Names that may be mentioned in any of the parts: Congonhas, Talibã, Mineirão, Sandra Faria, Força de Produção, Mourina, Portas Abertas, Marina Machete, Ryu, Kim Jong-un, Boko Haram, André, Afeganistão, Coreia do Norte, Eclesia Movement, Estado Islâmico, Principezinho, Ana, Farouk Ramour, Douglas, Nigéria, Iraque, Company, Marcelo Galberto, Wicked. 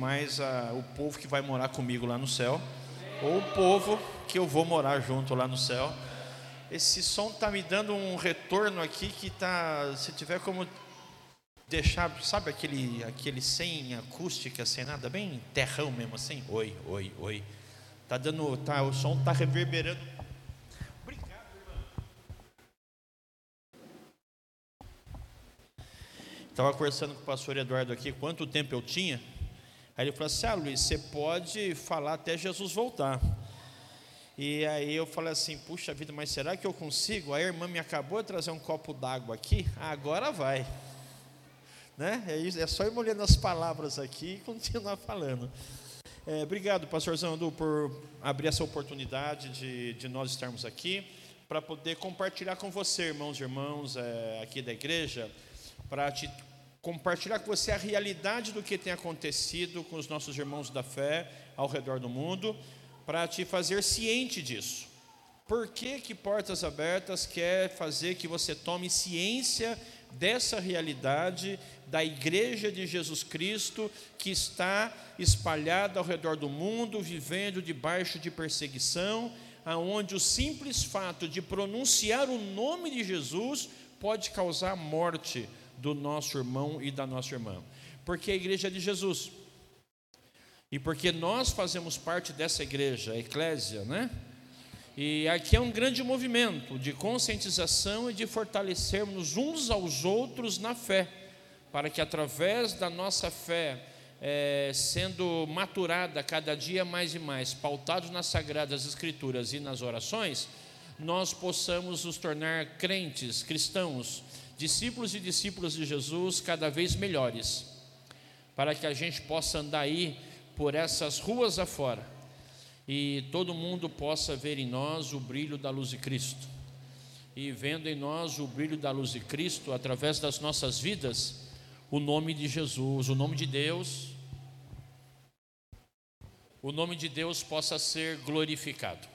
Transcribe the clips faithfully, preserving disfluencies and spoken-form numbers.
mais a, o povo que vai morar comigo lá no céu, ou o povo que eu vou morar junto lá no céu. Esse som está me dando um retorno aqui que está, se tiver como deixar, sabe aquele, aquele sem acústica, sem nada, bem terrão mesmo assim, oi, oi, oi, tá dando, tá, o som está reverberando. Obrigado, irmão. Estava conversando com o pastor Eduardo aqui, quanto tempo eu tinha, aí ele falou assim, ah Luiz, você pode falar até Jesus voltar. E aí eu falei assim, puxa vida, mas será que eu consigo? A irmã me acabou de trazer um copo d'água aqui, agora vai, né? É só ir molhando as palavras aqui e continuar falando. É, obrigado, pastor Zandu, por abrir essa oportunidade de, de nós estarmos aqui, para poder compartilhar com você, irmãos e irmãs é, aqui da igreja, para te compartilhar com você a realidade do que tem acontecido com os nossos irmãos da fé ao redor do mundo, para te fazer ciente disso. Por que que Portas Abertas quer fazer que você tome ciência dessa realidade da Igreja de Jesus Cristo, que está espalhada ao redor do mundo, vivendo debaixo de perseguição, aonde o simples fato de pronunciar o nome de Jesus pode causar a morte do nosso irmão e da nossa irmã. Porque a Igreja de Jesus... E porque nós fazemos parte dessa igreja, a eclésia, né? E aqui é um grande movimento de conscientização e de fortalecermos uns aos outros na fé, para que através da nossa fé, é, sendo maturada cada dia mais e mais, pautados nas Sagradas Escrituras e nas orações, nós possamos nos tornar crentes, cristãos, discípulos e discípulas de Jesus cada vez melhores, para que a gente possa andar aí por essas ruas afora, e todo mundo possa ver em nós o brilho da luz de Cristo, e vendo em nós o brilho da luz de Cristo, através das nossas vidas, o nome de Jesus, o nome de Deus, o nome de Deus possa ser glorificado.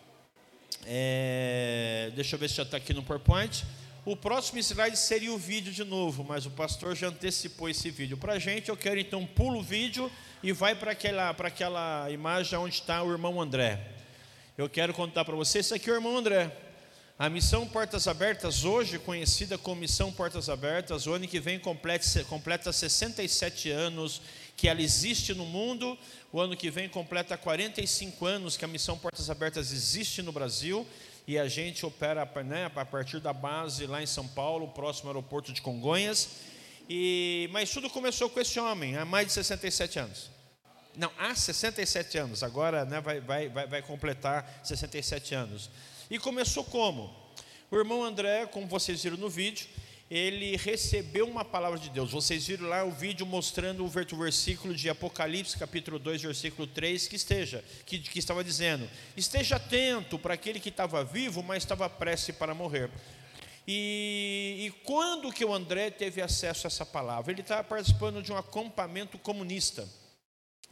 É, deixa eu ver se já está aqui no PowerPoint. O próximo slide seria o vídeo de novo, mas o pastor já antecipou esse vídeo para a gente. Eu quero então pulo o vídeo e vai para aquela, para aquela imagem onde está o irmão André. Eu quero contar para vocês, esse aqui é o irmão André. A missão Portas Abertas, hoje conhecida como Missão Portas Abertas, o ano que vem completa, completa sessenta e sete anos que ela existe no mundo, o ano que vem completa quarenta e cinco anos que a Missão Portas Abertas existe no Brasil. E a gente opera, né, a partir da base lá em São Paulo, próximo ao aeroporto de Congonhas. E, mas tudo começou com esse homem, há mais de sessenta e sete anos. Não, há sessenta e sete anos, agora né, vai, vai, vai completar sessenta e sete anos. E começou como? O irmão André, como vocês viram no vídeo, ele recebeu uma palavra de Deus. Vocês viram lá o vídeo mostrando o versículo de Apocalipse, capítulo dois, versículo três, que, esteja, que, que estava dizendo, esteja atento para aquele que estava vivo, mas estava prestes para morrer. E, e quando que o André teve acesso a essa palavra? Ele estava participando de um acampamento comunista,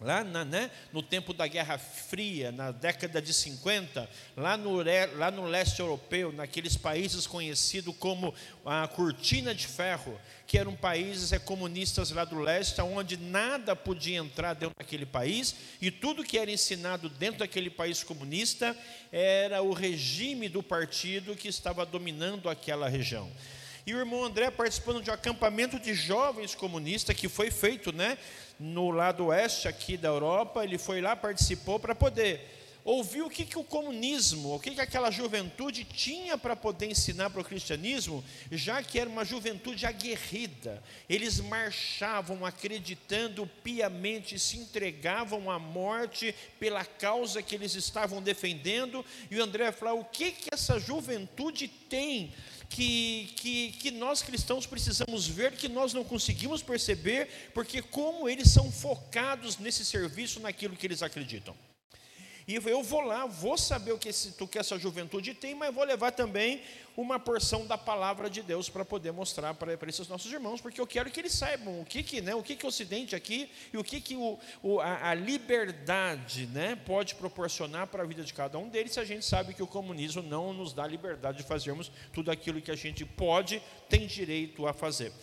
lá na, né, no tempo da Guerra Fria, na década de cinquenta, lá no, lá no leste europeu, naqueles países conhecidos como a Cortina de Ferro, que eram países é, comunistas lá do leste, onde nada podia entrar dentro daquele país, e tudo que era ensinado dentro daquele país comunista era o regime do partido que estava dominando aquela região. E o irmão André participando de um acampamento de jovens comunistas que foi feito, né, no lado oeste aqui da Europa. Ele foi lá, participou para poder ouvir o que, que o comunismo, o que, que aquela juventude tinha para poder ensinar para o cristianismo, já que era uma juventude aguerrida. Eles marchavam acreditando piamente, se entregavam à morte pela causa que eles estavam defendendo. E o André falou, o que, que essa juventude tem... Que, que, que nós cristãos precisamos ver, que nós não conseguimos perceber, porque como eles são focados nesse serviço, naquilo que eles acreditam. E eu vou lá, vou saber o que, esse, o que essa juventude tem, mas vou levar também uma porção da palavra de Deus para poder mostrar para, para esses nossos irmãos, porque eu quero que eles saibam o que, que, né, o, que, que o Ocidente aqui e o que, que o, o, a, a liberdade, né, pode proporcionar para a vida de cada um deles, se a gente sabe que o comunismo não nos dá liberdade de fazermos tudo aquilo que a gente pode, tem direito a fazer.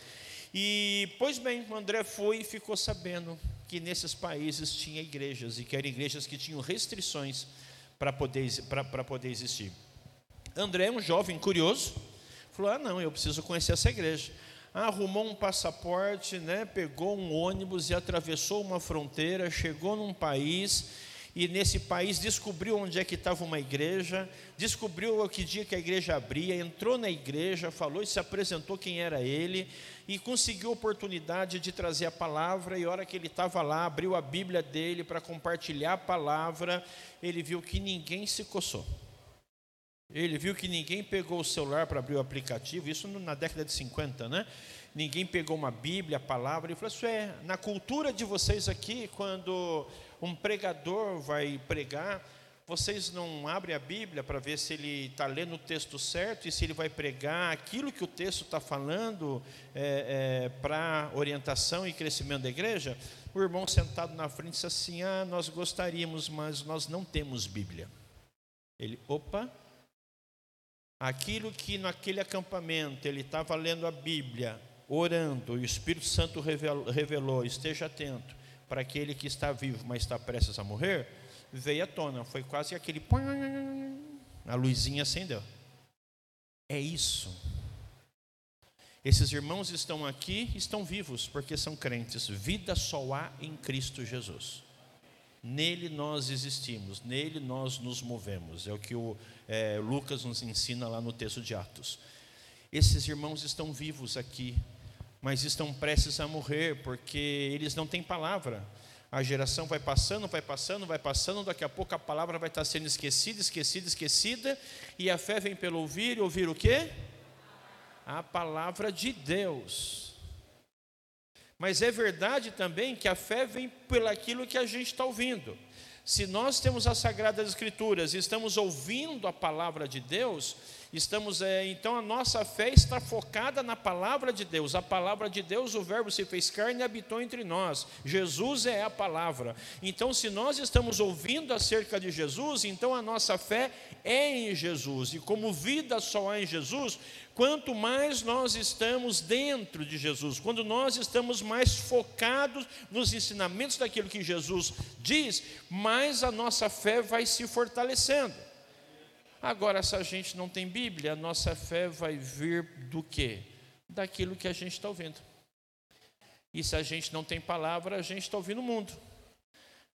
E, pois bem, o André foi e ficou sabendo que nesses países tinha igrejas, e que eram igrejas que tinham restrições para poder, para, para poder existir. André, um jovem curioso, falou: ah, não, eu preciso conhecer essa igreja. Ah, arrumou um passaporte, né, pegou um ônibus e atravessou uma fronteira, chegou num país, e nesse país descobriu onde é que estava uma igreja, descobriu que dia que a igreja abria, entrou na igreja, falou e se apresentou quem era ele, e conseguiu a oportunidade de trazer a palavra. E a hora que ele estava lá, abriu a Bíblia dele para compartilhar a palavra, ele viu que ninguém se coçou. Ele viu que ninguém pegou o celular para abrir o aplicativo, isso na década de cinquenta, né? Ninguém pegou uma Bíblia, a palavra. Ele falou: isso é, na cultura de vocês aqui, quando um pregador vai pregar, vocês não abrem a Bíblia para ver se ele está lendo o texto certo e se ele vai pregar aquilo que o texto está falando é, é, para orientação e crescimento da igreja? O irmão sentado na frente disse assim: ah, nós gostaríamos, mas nós não temos Bíblia. Ele, opa... Aquilo que naquele acampamento ele estava lendo a Bíblia, orando, e o Espírito Santo revelou, revelou, esteja atento, para aquele que está vivo, mas está prestes a morrer, veio à tona. Foi quase aquele... A luzinha acendeu. É isso. Esses irmãos estão aqui, estão vivos, porque são crentes. Vida só há em Cristo Jesus. Nele nós existimos, nele nós nos movemos. É o que o é, Lucas nos ensina lá no texto de Atos. Esses irmãos estão vivos aqui, mas estão prestes a morrer, porque eles não têm palavra. A geração vai passando, vai passando, vai passando, daqui a pouco a palavra vai estar sendo esquecida, esquecida, esquecida, e a fé vem pelo ouvir, e ouvir o quê? A palavra de Deus. Mas é verdade também que a fé vem pelaquilo que a gente está ouvindo. Se nós temos as Sagradas Escrituras e estamos ouvindo a palavra de Deus, estamos, é, então a nossa fé está focada na palavra de Deus. A palavra de Deus, o verbo se fez carne e habitou entre nós. Jesus é a palavra. Então, se nós estamos ouvindo acerca de Jesus, então a nossa fé é em Jesus. E como vida só há em Jesus... Quanto mais nós estamos dentro de Jesus, quando nós estamos mais focados nos ensinamentos daquilo que Jesus diz, mais a nossa fé vai se fortalecendo. Agora, se a gente não tem Bíblia, a nossa fé vai vir do quê? Daquilo que a gente está ouvindo. E se a gente não tem palavra, a gente está ouvindo o mundo.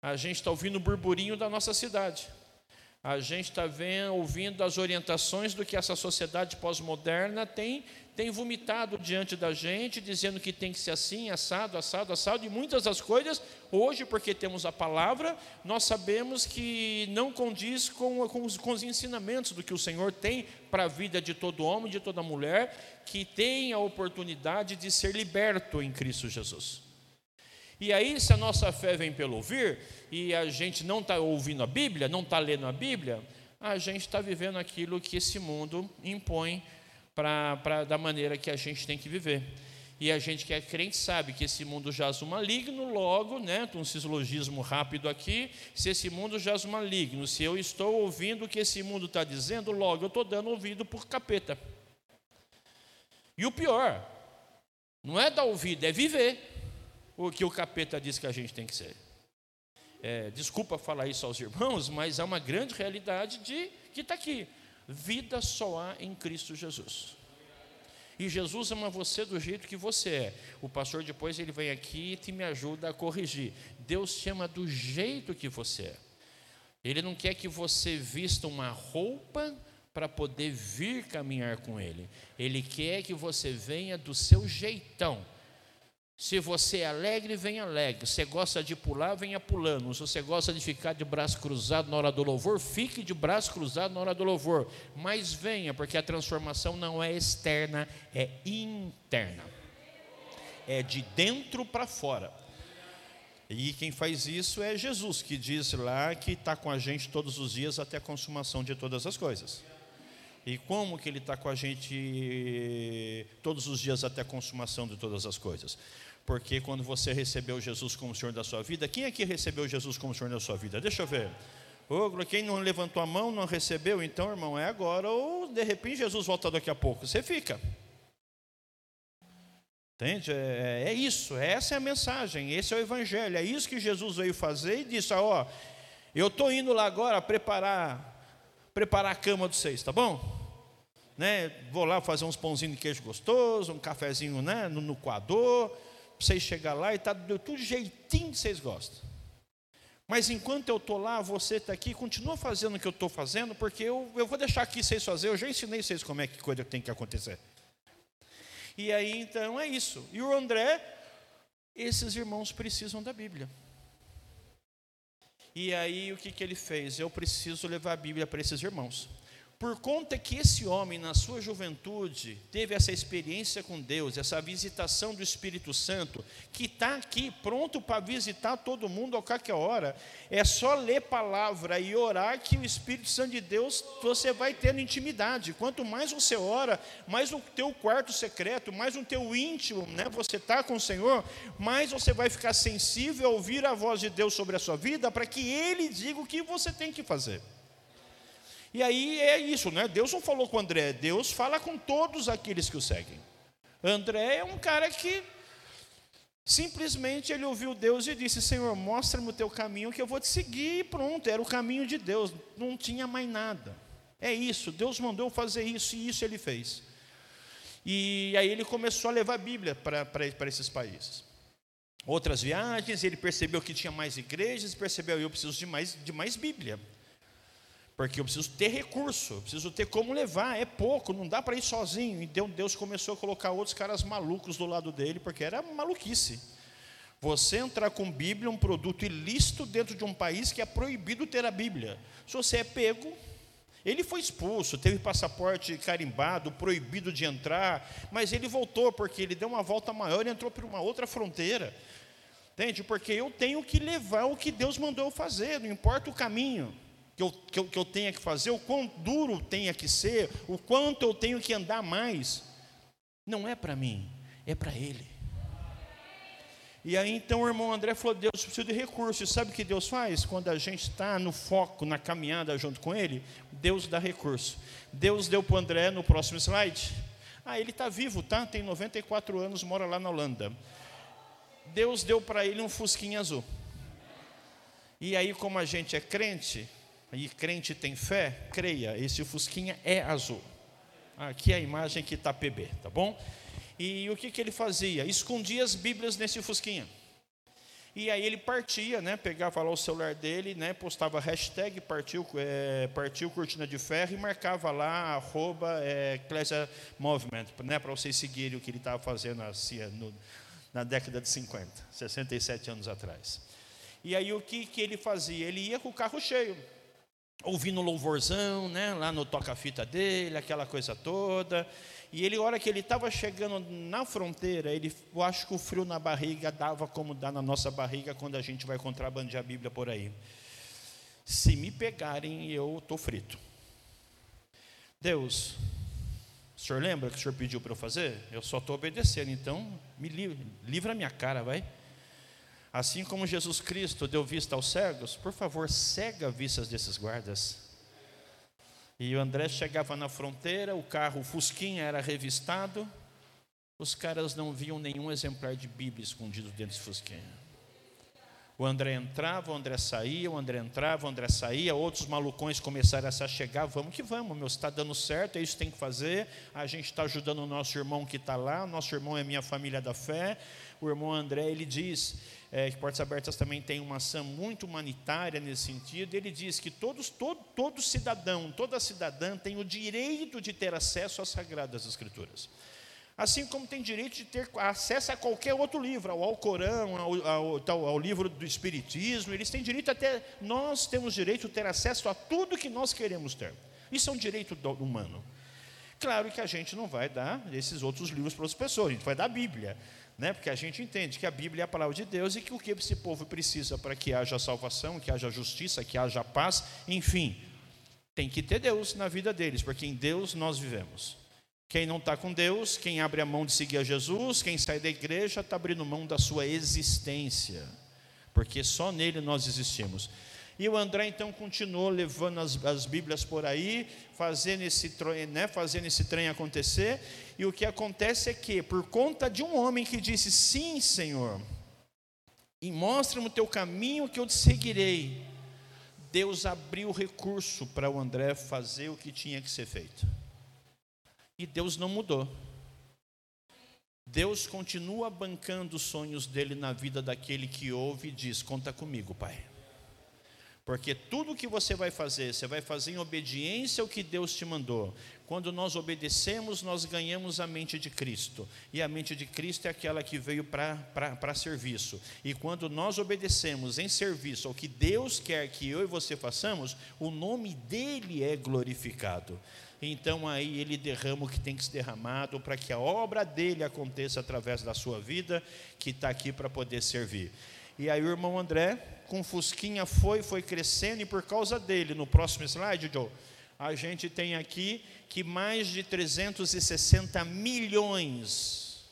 A gente está ouvindo o burburinho da nossa cidade. A gente está ouvindo as orientações do que essa sociedade pós-moderna tem, tem vomitado diante da gente, dizendo que tem que ser assim, assado, assado, assado, e muitas das coisas, hoje, porque temos a palavra, nós sabemos que não condiz com, com, os, com os ensinamentos do que o Senhor tem para a vida de todo homem, de toda mulher, que tem a oportunidade de ser liberto em Cristo Jesus. E aí, se a nossa fé vem pelo ouvir, e a gente não está ouvindo a Bíblia, não está lendo a Bíblia, a gente está vivendo aquilo que esse mundo impõe pra, pra, da maneira que a gente tem que viver. E a gente que é crente sabe que esse mundo jaz o maligno, logo, né, um silogismo rápido aqui, se esse mundo jaz o maligno, se eu estou ouvindo o que esse mundo está dizendo, logo eu estou dando ouvido por capeta. E o pior, não é dar ouvido, é viver o que o capeta diz que a gente tem que ser. É, desculpa falar isso aos irmãos, mas há uma grande realidade de que está aqui. Vida só há em Cristo Jesus. E Jesus ama você do jeito que você é. O pastor depois ele vem aqui e te me ajuda a corrigir. Deus te ama do jeito que você é. Ele não quer que você vista uma roupa para poder vir caminhar com Ele. Ele quer que você venha do seu jeitão. Se você é alegre, vem alegre. Se você gosta de pular, venha pulando. Se você gosta de ficar de braço cruzado na hora do louvor, fique de braço cruzado na hora do louvor. Mas venha, porque a transformação não é externa, é interna. É de dentro para fora. E quem faz isso é Jesus, que diz lá que está com a gente todos os dias até a consumação de todas as coisas. E como que Ele está com a gente todos os dias até a consumação de todas as coisas? Porque quando você recebeu Jesus como Senhor da sua vida, quem aqui recebeu Jesus como Senhor da sua vida? Deixa eu ver. Oh, quem não levantou a mão, não recebeu? Então, irmão, é agora ou de repente Jesus volta daqui a pouco. Você fica. Entende? É, é isso, essa é a mensagem, esse é o evangelho, é isso que Jesus veio fazer e disse, ó, eu estou indo lá agora preparar, preparar a cama de vocês, tá bom? Né? Vou lá fazer uns pãozinhos de queijo gostoso, um cafezinho, né, no, no coador, para vocês chegarem lá e tá deu tudo jeitinho que vocês gostam. Mas enquanto eu estou lá, você está aqui, continua fazendo o que eu estou fazendo, porque eu, eu vou deixar aqui vocês fazerem, eu já ensinei vocês como é que coisa tem que acontecer. E aí, então, é isso. E o André, esses irmãos precisam da Bíblia. E aí, o que, que ele fez? Eu preciso levar a Bíblia para esses irmãos. Por conta que esse homem, na sua juventude, teve essa experiência com Deus, essa visitação do Espírito Santo, que está aqui pronto para visitar todo mundo a qualquer hora, é só ler palavra e orar que o Espírito Santo de Deus, você vai tendo intimidade. Quanto mais você ora, mais o teu quarto secreto, mais o teu íntimo, né, você está com o Senhor, mais você vai ficar sensível a ouvir a voz de Deus sobre a sua vida, para que Ele diga o que você tem que fazer. E aí é isso, né? Deus não falou com André, Deus fala com todos aqueles que o seguem. André é um cara que simplesmente ele ouviu Deus e disse, Senhor, mostra-me o teu caminho que eu vou te seguir e pronto, era o caminho de Deus, não tinha mais nada. É isso, Deus mandou fazer isso e isso ele fez. E aí ele começou a levar a Bíblia para para esses países. Outras viagens, ele percebeu que tinha mais igrejas, percebeu, eu preciso de mais, de mais Bíblia. Porque eu preciso ter recurso, eu preciso ter como levar, é pouco, não dá para ir sozinho. Então Deus começou a colocar outros caras malucos do lado dele, porque era maluquice. Você entrar com Bíblia, um produto ilícito dentro de um país que é proibido ter a Bíblia. Se você é pego, ele foi expulso, teve passaporte carimbado, proibido de entrar, mas ele voltou, porque ele deu uma volta maior e entrou por uma outra fronteira. Entende? Porque eu tenho que levar o que Deus mandou eu fazer, não importa o caminho. Que eu, que, eu, que eu tenha que fazer, o quão duro tenha que ser, o quanto eu tenho que andar mais, não é para mim, é para ele. E aí então o irmão André falou, Deus, eu preciso de recursos. E sabe o que Deus faz? Quando a gente está no foco, na caminhada junto com ele, Deus dá recurso. Deus deu para o André no próximo slide. Ah, ele está vivo, tá? Tem noventa e quatro anos, mora lá na Holanda. Deus deu para ele um fusquinha azul. E aí como a gente é crente, e crente tem fé, creia, esse fusquinha é azul. Aqui é a imagem que está P B, tá bom? E o que, que ele fazia? Escondia as Bíblias nesse fusquinha. E aí ele partia, né? Pegava lá o celular dele, né? Postava hashtag partiu, é, partiu cortina de ferro e marcava lá arroba é, Eclesia Movement, né? Para vocês seguirem o que ele estava fazendo assim, no, na década de cinquenta, sessenta e sete anos atrás. E aí o que, que ele fazia? Ele ia com o carro cheio, ouvindo louvorzão, né, lá no toca-fita dele, aquela coisa toda. E ele, a hora que ele estava chegando na fronteira, ele, eu acho que o frio na barriga dava como dá na nossa barriga quando a gente vai contrabandear a Bíblia por aí. Se me pegarem, eu estou frito. Deus, o senhor lembra que o senhor pediu para eu fazer? Eu só estou obedecendo, então me livra, livra a minha cara, vai. Assim como Jesus Cristo deu vista aos cegos, por favor, cega vistas desses guardas. E o André chegava na fronteira, o carro, o fusquinha era revistado, os caras não viam nenhum exemplar de Bíblia escondido dentro do fusquinha. O André entrava, o André saía, o André entrava, o André saía, outros malucões começaram a se achegar, vamos que vamos, meu, está dando certo, é isso que tem que fazer, a gente está ajudando o nosso irmão que está lá, o nosso irmão é minha família da fé. O irmão André, ele diz... É, que Portas Abertas também tem uma ação muito humanitária nesse sentido. Ele diz que todos, todo, todo cidadão, toda cidadã tem o direito de ter acesso às Sagradas Escrituras. Assim como tem direito de ter acesso a qualquer outro livro, ao Alcorão, ao, ao, ao, ao livro do Espiritismo, eles têm direito a ter, nós temos direito de ter acesso a tudo que nós queremos ter. Isso é um direito humano. Claro que a gente não vai dar esses outros livros para as pessoas, a gente vai dar a Bíblia. Né? Porque a gente entende que a Bíblia é a palavra de Deus e que o que esse povo precisa para que haja salvação, que haja justiça, que haja paz, enfim, tem que ter Deus na vida deles, porque em Deus nós vivemos. Quem não está com Deus, quem abre a mão de seguir a Jesus, quem sai da igreja está abrindo mão da sua existência, porque só nele nós existimos. E o André, então, continuou levando as, as Bíblias por aí, fazendo esse, né, fazendo esse trem acontecer. E o que acontece é que, por conta de um homem que disse, sim, Senhor, e mostra-me o teu caminho que eu te seguirei, Deus abriu o recurso para o André fazer o que tinha que ser feito. E Deus não mudou. Deus continua bancando os sonhos dele na vida daquele que ouve e diz, conta comigo, Pai. Porque tudo que você vai fazer, você vai fazer em obediência ao que Deus te mandou. Quando nós obedecemos, nós ganhamos a mente de Cristo. E a mente de Cristo é aquela que veio para serviço. E quando nós obedecemos em serviço ao que Deus quer que eu e você façamos, o nome dele é glorificado. Então aí ele derrama o que tem que ser derramado para que a obra dele aconteça através da sua vida, que está aqui para poder servir. E aí o irmão André, com fusquinha, foi, foi crescendo, e por causa dele, no próximo slide, Joe, a gente tem aqui que mais de trezentos e sessenta milhões,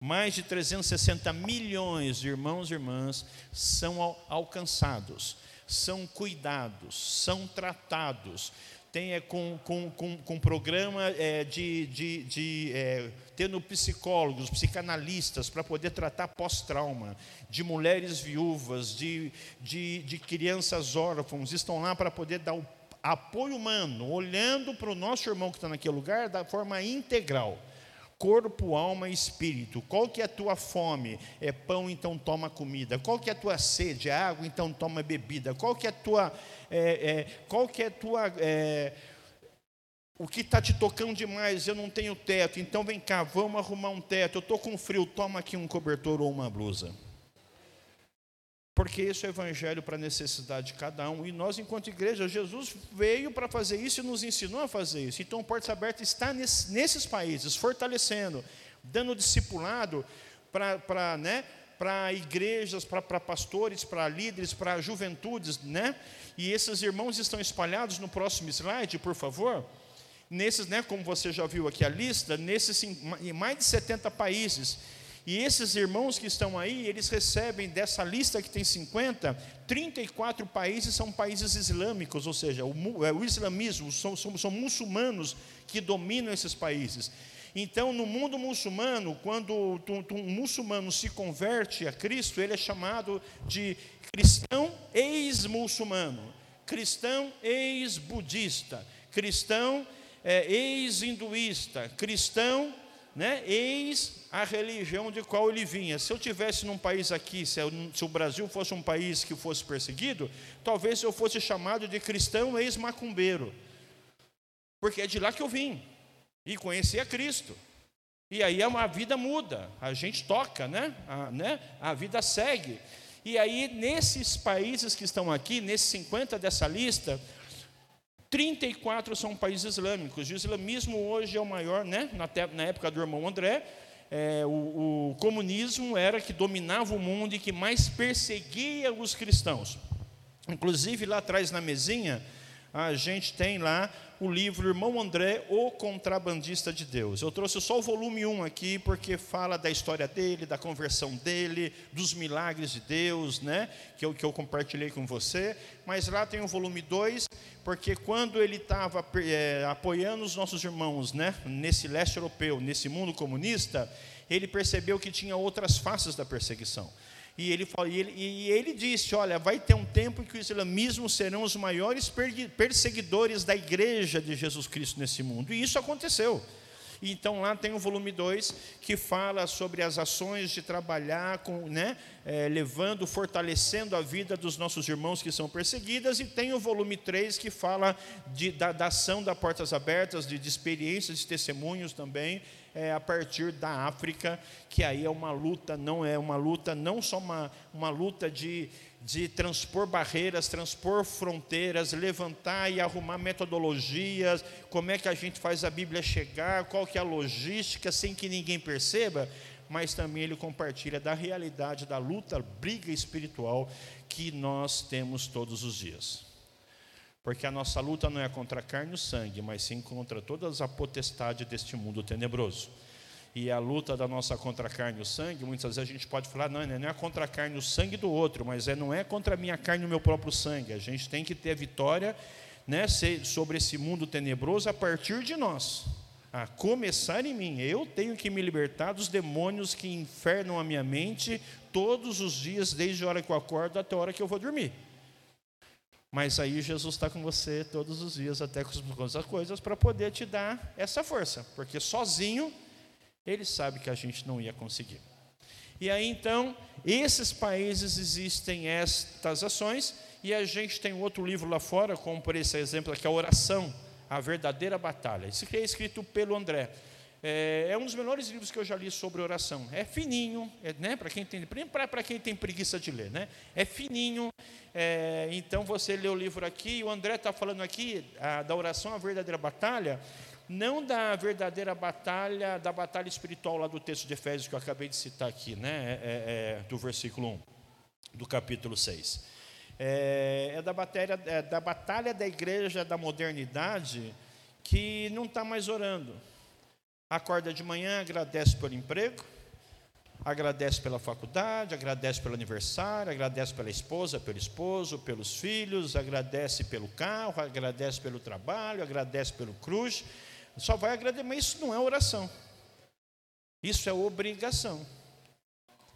mais de trezentos e sessenta milhões de irmãos e irmãs são al- alcançados, são cuidados, são tratados, tem é, com, com, com, com programa é, de, de, de é, tendo psicólogos, psicanalistas para poder tratar pós-trauma, de mulheres viúvas, de, de, de crianças órfãos, estão lá para poder dar o apoio humano, olhando para o nosso irmão que está naquele lugar da forma integral. Corpo, alma e espírito. Qual que é a tua fome? É pão, então toma comida. Qual que é a tua sede? É água, então toma bebida. Qual que é a tua... É, é, qual que é a tua é, o que está te tocando demais? Eu não tenho teto, então vem cá, vamos arrumar um teto. Eu estou com frio, toma aqui um cobertor ou uma blusa. Porque esse é o evangelho para a necessidade de cada um. E nós, enquanto igreja, Jesus veio para fazer isso e nos ensinou a fazer isso. Então, Portas Abertas está nesse, nesses países, fortalecendo, dando discipulado para, para, né, para igrejas, para, para pastores, para líderes, para juventudes, né? E esses irmãos estão espalhados no próximo slide, por favor. Nesses, né, como você já viu aqui a lista, nesses, em mais de setenta países. E esses irmãos que estão aí, eles recebem dessa lista que tem cinquenta, trinta e quatro países são países islâmicos, ou seja, o, é o islamismo, são, são, são muçulmanos que dominam esses países. Então, no mundo muçulmano, quando um muçulmano se converte a Cristo, ele é chamado de cristão ex-muçulmano, cristão ex-budista, cristão é, ex-hinduísta, cristão, né, eis a religião de qual ele vinha. Se eu tivesse num país aqui, se, eu, se o Brasil fosse um país que fosse perseguido, talvez eu fosse chamado de cristão ex-macumbeiro, porque é de lá que eu vim, e conheci a Cristo. E aí a vida muda, a gente toca, né? A, né? A vida segue. E aí nesses países que estão aqui, nesses cinquenta dessa lista, trinta e quatro são países islâmicos. O islamismo hoje é o maior, né? na, te- na época do irmão André, é, o, o comunismo era que dominava o mundo e que mais perseguia os cristãos. Inclusive, lá atrás na mesinha, a gente tem lá o livro Irmão André, o Contrabandista de Deus. Eu trouxe só o volume um aqui, porque fala da história dele, da conversão dele, dos milagres de Deus, né? Que eu, que eu compartilhei com você. Mas lá tem o volume dois, porque quando ele estava é, apoiando os nossos irmãos, né? Nesse leste europeu, nesse mundo comunista, ele percebeu que tinha outras faces da perseguição. E ele, ele, e ele disse, olha, vai ter um tempo em que o islamismo serão os maiores perseguidores da igreja de Jesus Cristo nesse mundo. E isso aconteceu. Então, lá tem o volume dois, que fala sobre as ações de trabalhar, com, né, é, levando, fortalecendo a vida dos nossos irmãos que são perseguidas. E tem o volume três, que fala de, da, da ação da Portas Abertas, de, de experiências, de testemunhos também, é, a partir da África, que aí é uma luta, não é uma luta, não só uma, uma luta de... de transpor barreiras, transpor fronteiras, levantar e arrumar metodologias, como é que a gente faz a Bíblia chegar, qual que é a logística, sem que ninguém perceba, mas também ele compartilha da realidade, da luta, briga espiritual que nós temos todos os dias. Porque a nossa luta não é contra a carne e o sangue, mas sim contra toda a potestade deste mundo tenebroso. e a luta da nossa contra a carne e o sangue, muitas vezes a gente pode falar, não, não é contra a carne e o sangue do outro, mas é, não é contra a minha carne e o meu próprio sangue. A gente tem que ter vitória, né, sobre esse mundo tenebroso a partir de nós, a começar em mim. Eu tenho que me libertar dos demônios que infernam a minha mente todos os dias, desde a hora que eu acordo até a hora que eu vou dormir. Mas aí Jesus está com você todos os dias, até com as coisas, para poder te dar essa força, porque sozinho ele sabe que a gente não ia conseguir. E aí então, esses países existem estas ações, e a gente tem outro livro lá fora, como por esse exemplo aqui, a oração, a verdadeira batalha. Isso aqui é escrito pelo André. É, é um dos melhores livros que eu já li sobre oração. É fininho, é, né, para quem tem, para quem tem preguiça de ler, né? É fininho. É, então você lê o livro aqui, e o André está falando aqui a, da oração, a verdadeira batalha. Não da verdadeira batalha, da batalha espiritual lá do texto de Efésios que eu acabei de citar aqui, né? é, é, do versículo um, do capítulo seis. É, é, da batalha, é da batalha da igreja da modernidade que não está mais orando. Acorda de manhã, agradece pelo emprego, agradece pela faculdade, agradece pelo aniversário, agradece pela esposa, pelo esposo, pelos filhos, agradece pelo carro, agradece pelo trabalho, agradece pelo cruz. Só vai agradecer, mas isso não é oração. Isso é obrigação.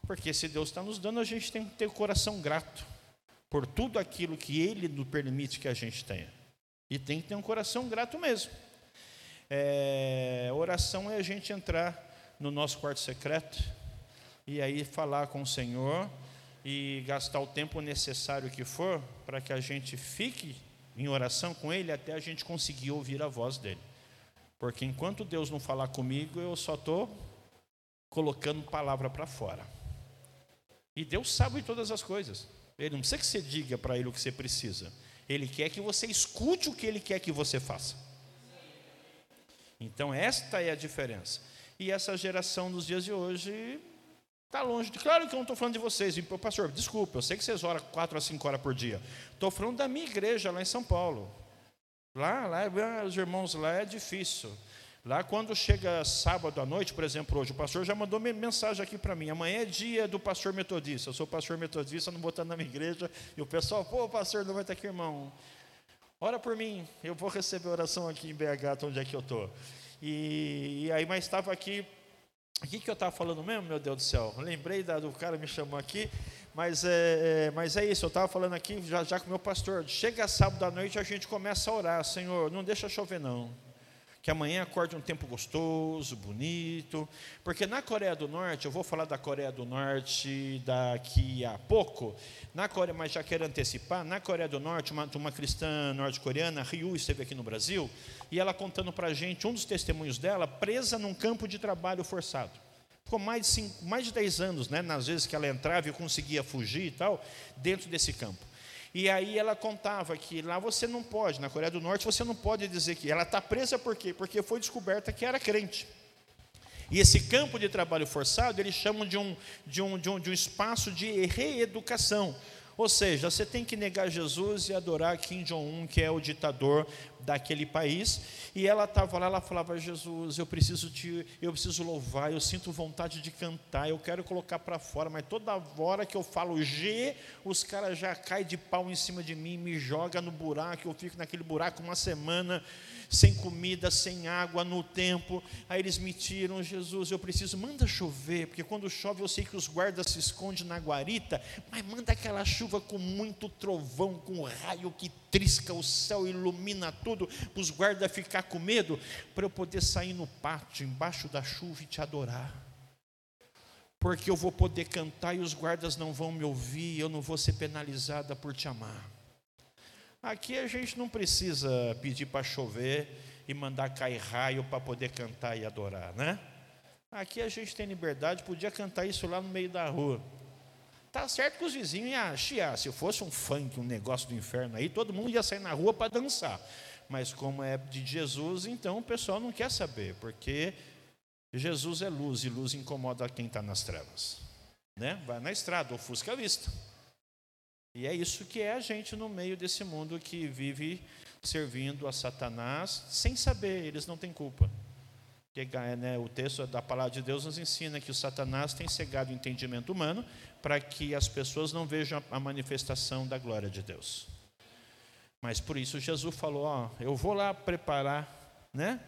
Porque se Deus está nos dando, a gente tem que ter o coração grato por tudo aquilo que Ele nos permite que a gente tenha. E tem que ter um coração grato mesmo. É, oração é a gente entrar no nosso quarto secreto e aí falar com o Senhor e gastar o tempo necessário que for para que a gente fique em oração com Ele até a gente conseguir ouvir a voz dEle. Porque enquanto Deus não falar comigo, eu só estou colocando palavra para fora. E Deus sabe todas as coisas. Ele não precisa que você diga para Ele o que você precisa. Ele quer que você escute o que Ele quer que você faça. Então, esta é a diferença. E essa geração dos dias de hoje está longe. De... Claro que eu não estou falando de vocês. Pastor, desculpa, eu sei que vocês oram quatro a cinco horas por dia. Estou falando da minha igreja lá em São Paulo. Lá, lá, os irmãos lá é difícil. Lá quando chega sábado à noite, por exemplo, hoje, o pastor já mandou mensagem aqui para mim. Amanhã é dia do pastor metodista. Eu sou pastor metodista, não botando na minha igreja. E o pessoal, pô, pastor, não vai estar aqui, irmão. Ora por mim, eu vou receber oração aqui em B H, onde é que eu estou. E, e aí, mas estava aqui... O que, que eu estava falando mesmo, meu Deus do céu? Eu lembrei da, do cara me chamou aqui, mas é, mas é isso, eu estava falando aqui já, já com o meu pastor. Chega sábado à noite, a gente começa a orar. Senhor, não deixa chover não. Que amanhã acorde um tempo gostoso, bonito. Porque na Coreia do Norte, eu vou falar da Coreia do Norte daqui a pouco, na Coreia, mas já quero antecipar, na Coreia do Norte, uma, uma cristã norte-coreana, Ryu, esteve aqui no Brasil, e ela contando para a gente um dos testemunhos dela, presa num campo de trabalho forçado. Ficou mais de, cinco, mais de dez anos, né, nas vezes que ela entrava e conseguia fugir e tal, dentro desse campo. E aí ela contava que lá você não pode, na Coreia do Norte você não pode dizer que... Ela está presa por quê? Porque foi descoberta que era crente. E esse campo de trabalho forçado, eles chamam de um, de um, de um, de um espaço de reeducação. Ou seja, você tem que negar Jesus e adorar Kim Jong-un, que é o ditador daquele país. E ela estava lá, ela falava, Jesus, eu preciso, te, eu preciso louvar, eu sinto vontade de cantar, eu quero colocar para fora, mas toda hora que eu falo G, os caras já caem de pau em cima de mim, me jogam no buraco, eu fico naquele buraco uma semana, sem comida, sem água, no tempo, aí eles me tiram, Jesus, eu preciso, manda chover, porque quando chove eu sei que os guardas se escondem na guarita, mas manda aquela chuva com muito trovão, com raio que trisca o céu, ilumina tudo, para os guardas ficar com medo, para eu poder sair no pátio, embaixo da chuva e te adorar, porque eu vou poder cantar e os guardas não vão me ouvir, eu não vou ser penalizada por te amar. Aqui a gente não precisa pedir para chover e mandar cair raio para poder cantar e adorar, né? Aqui a gente tem liberdade, podia cantar isso lá no meio da rua. Tá certo que os vizinhos iam chiar. Se fosse um funk, um negócio do inferno aí, todo mundo ia sair na rua para dançar. Mas como é de Jesus, então o pessoal não quer saber, porque Jesus é luz, e luz incomoda quem está nas trevas, né? Vai na estrada, ofusca a vista. E é isso que é a gente no meio desse mundo que vive servindo a Satanás, sem saber, eles não têm culpa. Que, né, o texto da palavra de Deus nos ensina que o Satanás tem cegado o entendimento humano para que as pessoas não vejam a manifestação da glória de Deus. Mas por isso Jesus falou, ó, eu vou lá preparar, né,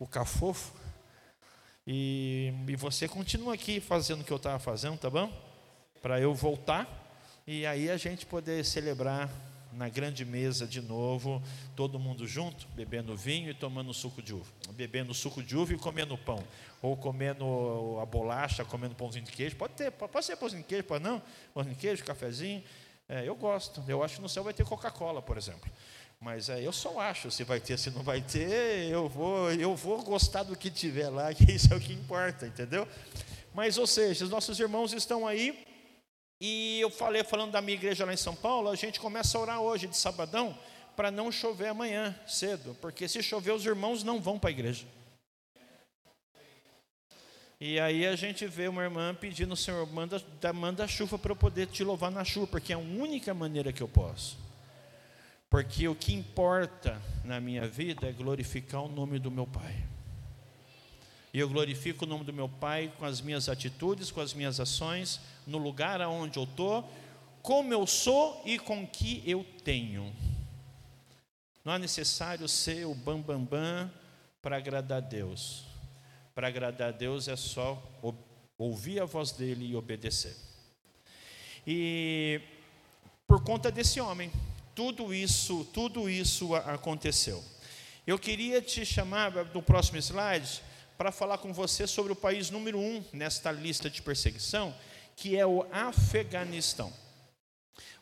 o cafofo e, e você continua aqui fazendo o que eu estava fazendo, tá bom? Para eu voltar e aí a gente poder celebrar na grande mesa de novo, todo mundo junto, bebendo vinho e tomando suco de uva, bebendo suco de uva e comendo pão, ou comendo a bolacha, comendo pãozinho de queijo, pode ter, pode ser pãozinho de queijo, pode não, pãozinho de queijo, cafezinho, é, eu gosto, eu acho que no céu vai ter Coca-Cola, por exemplo, mas é, eu só acho, se vai ter, se não vai ter, eu vou, eu vou gostar do que tiver lá, que isso é o que importa, entendeu? Mas, ou seja, os nossos irmãos estão aí. E eu falei, falando da minha igreja lá em São Paulo, a gente começa a orar hoje, de sabadão, para não chover amanhã, cedo. Porque se chover, os irmãos não vão para a igreja. E aí a gente vê uma irmã pedindo, Senhor, manda, manda chuva para eu poder te louvar na chuva, porque é a única maneira que eu posso. Porque o que importa na minha vida é glorificar o nome do meu Pai. E eu glorifico o nome do meu Pai com as minhas atitudes, com as minhas ações, no lugar aonde eu estou, como eu sou e com o que eu tenho. Não é necessário ser o bambambam para agradar a Deus. Para agradar a Deus é só ouvir a voz dele e obedecer. E por conta desse homem, tudo isso, tudo isso aconteceu. Eu queria te chamar, no próximo slide, para falar com você sobre o país número um nesta lista de perseguição, que é o Afeganistão.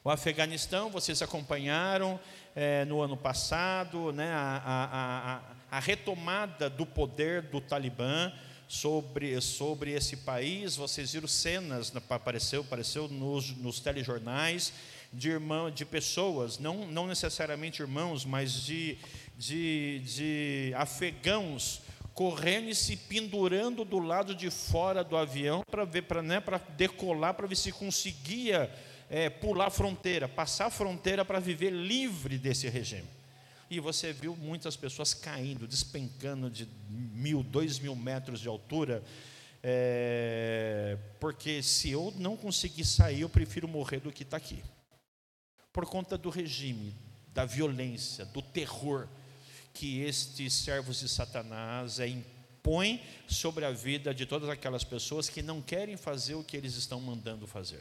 O Afeganistão, vocês acompanharam é, no ano passado, né, a, a, a, a retomada do poder do Talibã sobre, sobre esse país. Vocês viram cenas, apareceu, apareceu nos, nos telejornais, de, irmão, de pessoas, não, não necessariamente irmãos, mas de, de, de afegãos, correndo e se pendurando do lado de fora do avião para ver, para né, para decolar, para ver se conseguia é, pular a fronteira, passar a fronteira para viver livre desse regime. E você viu muitas pessoas caindo, despencando de mil, dois mil metros de altura, é, porque se eu não conseguir sair, eu prefiro morrer do que estar aqui. Por conta do regime, da violência, do terror que estes servos de Satanás impõem sobre a vida de todas aquelas pessoas que não querem fazer o que eles estão mandando fazer.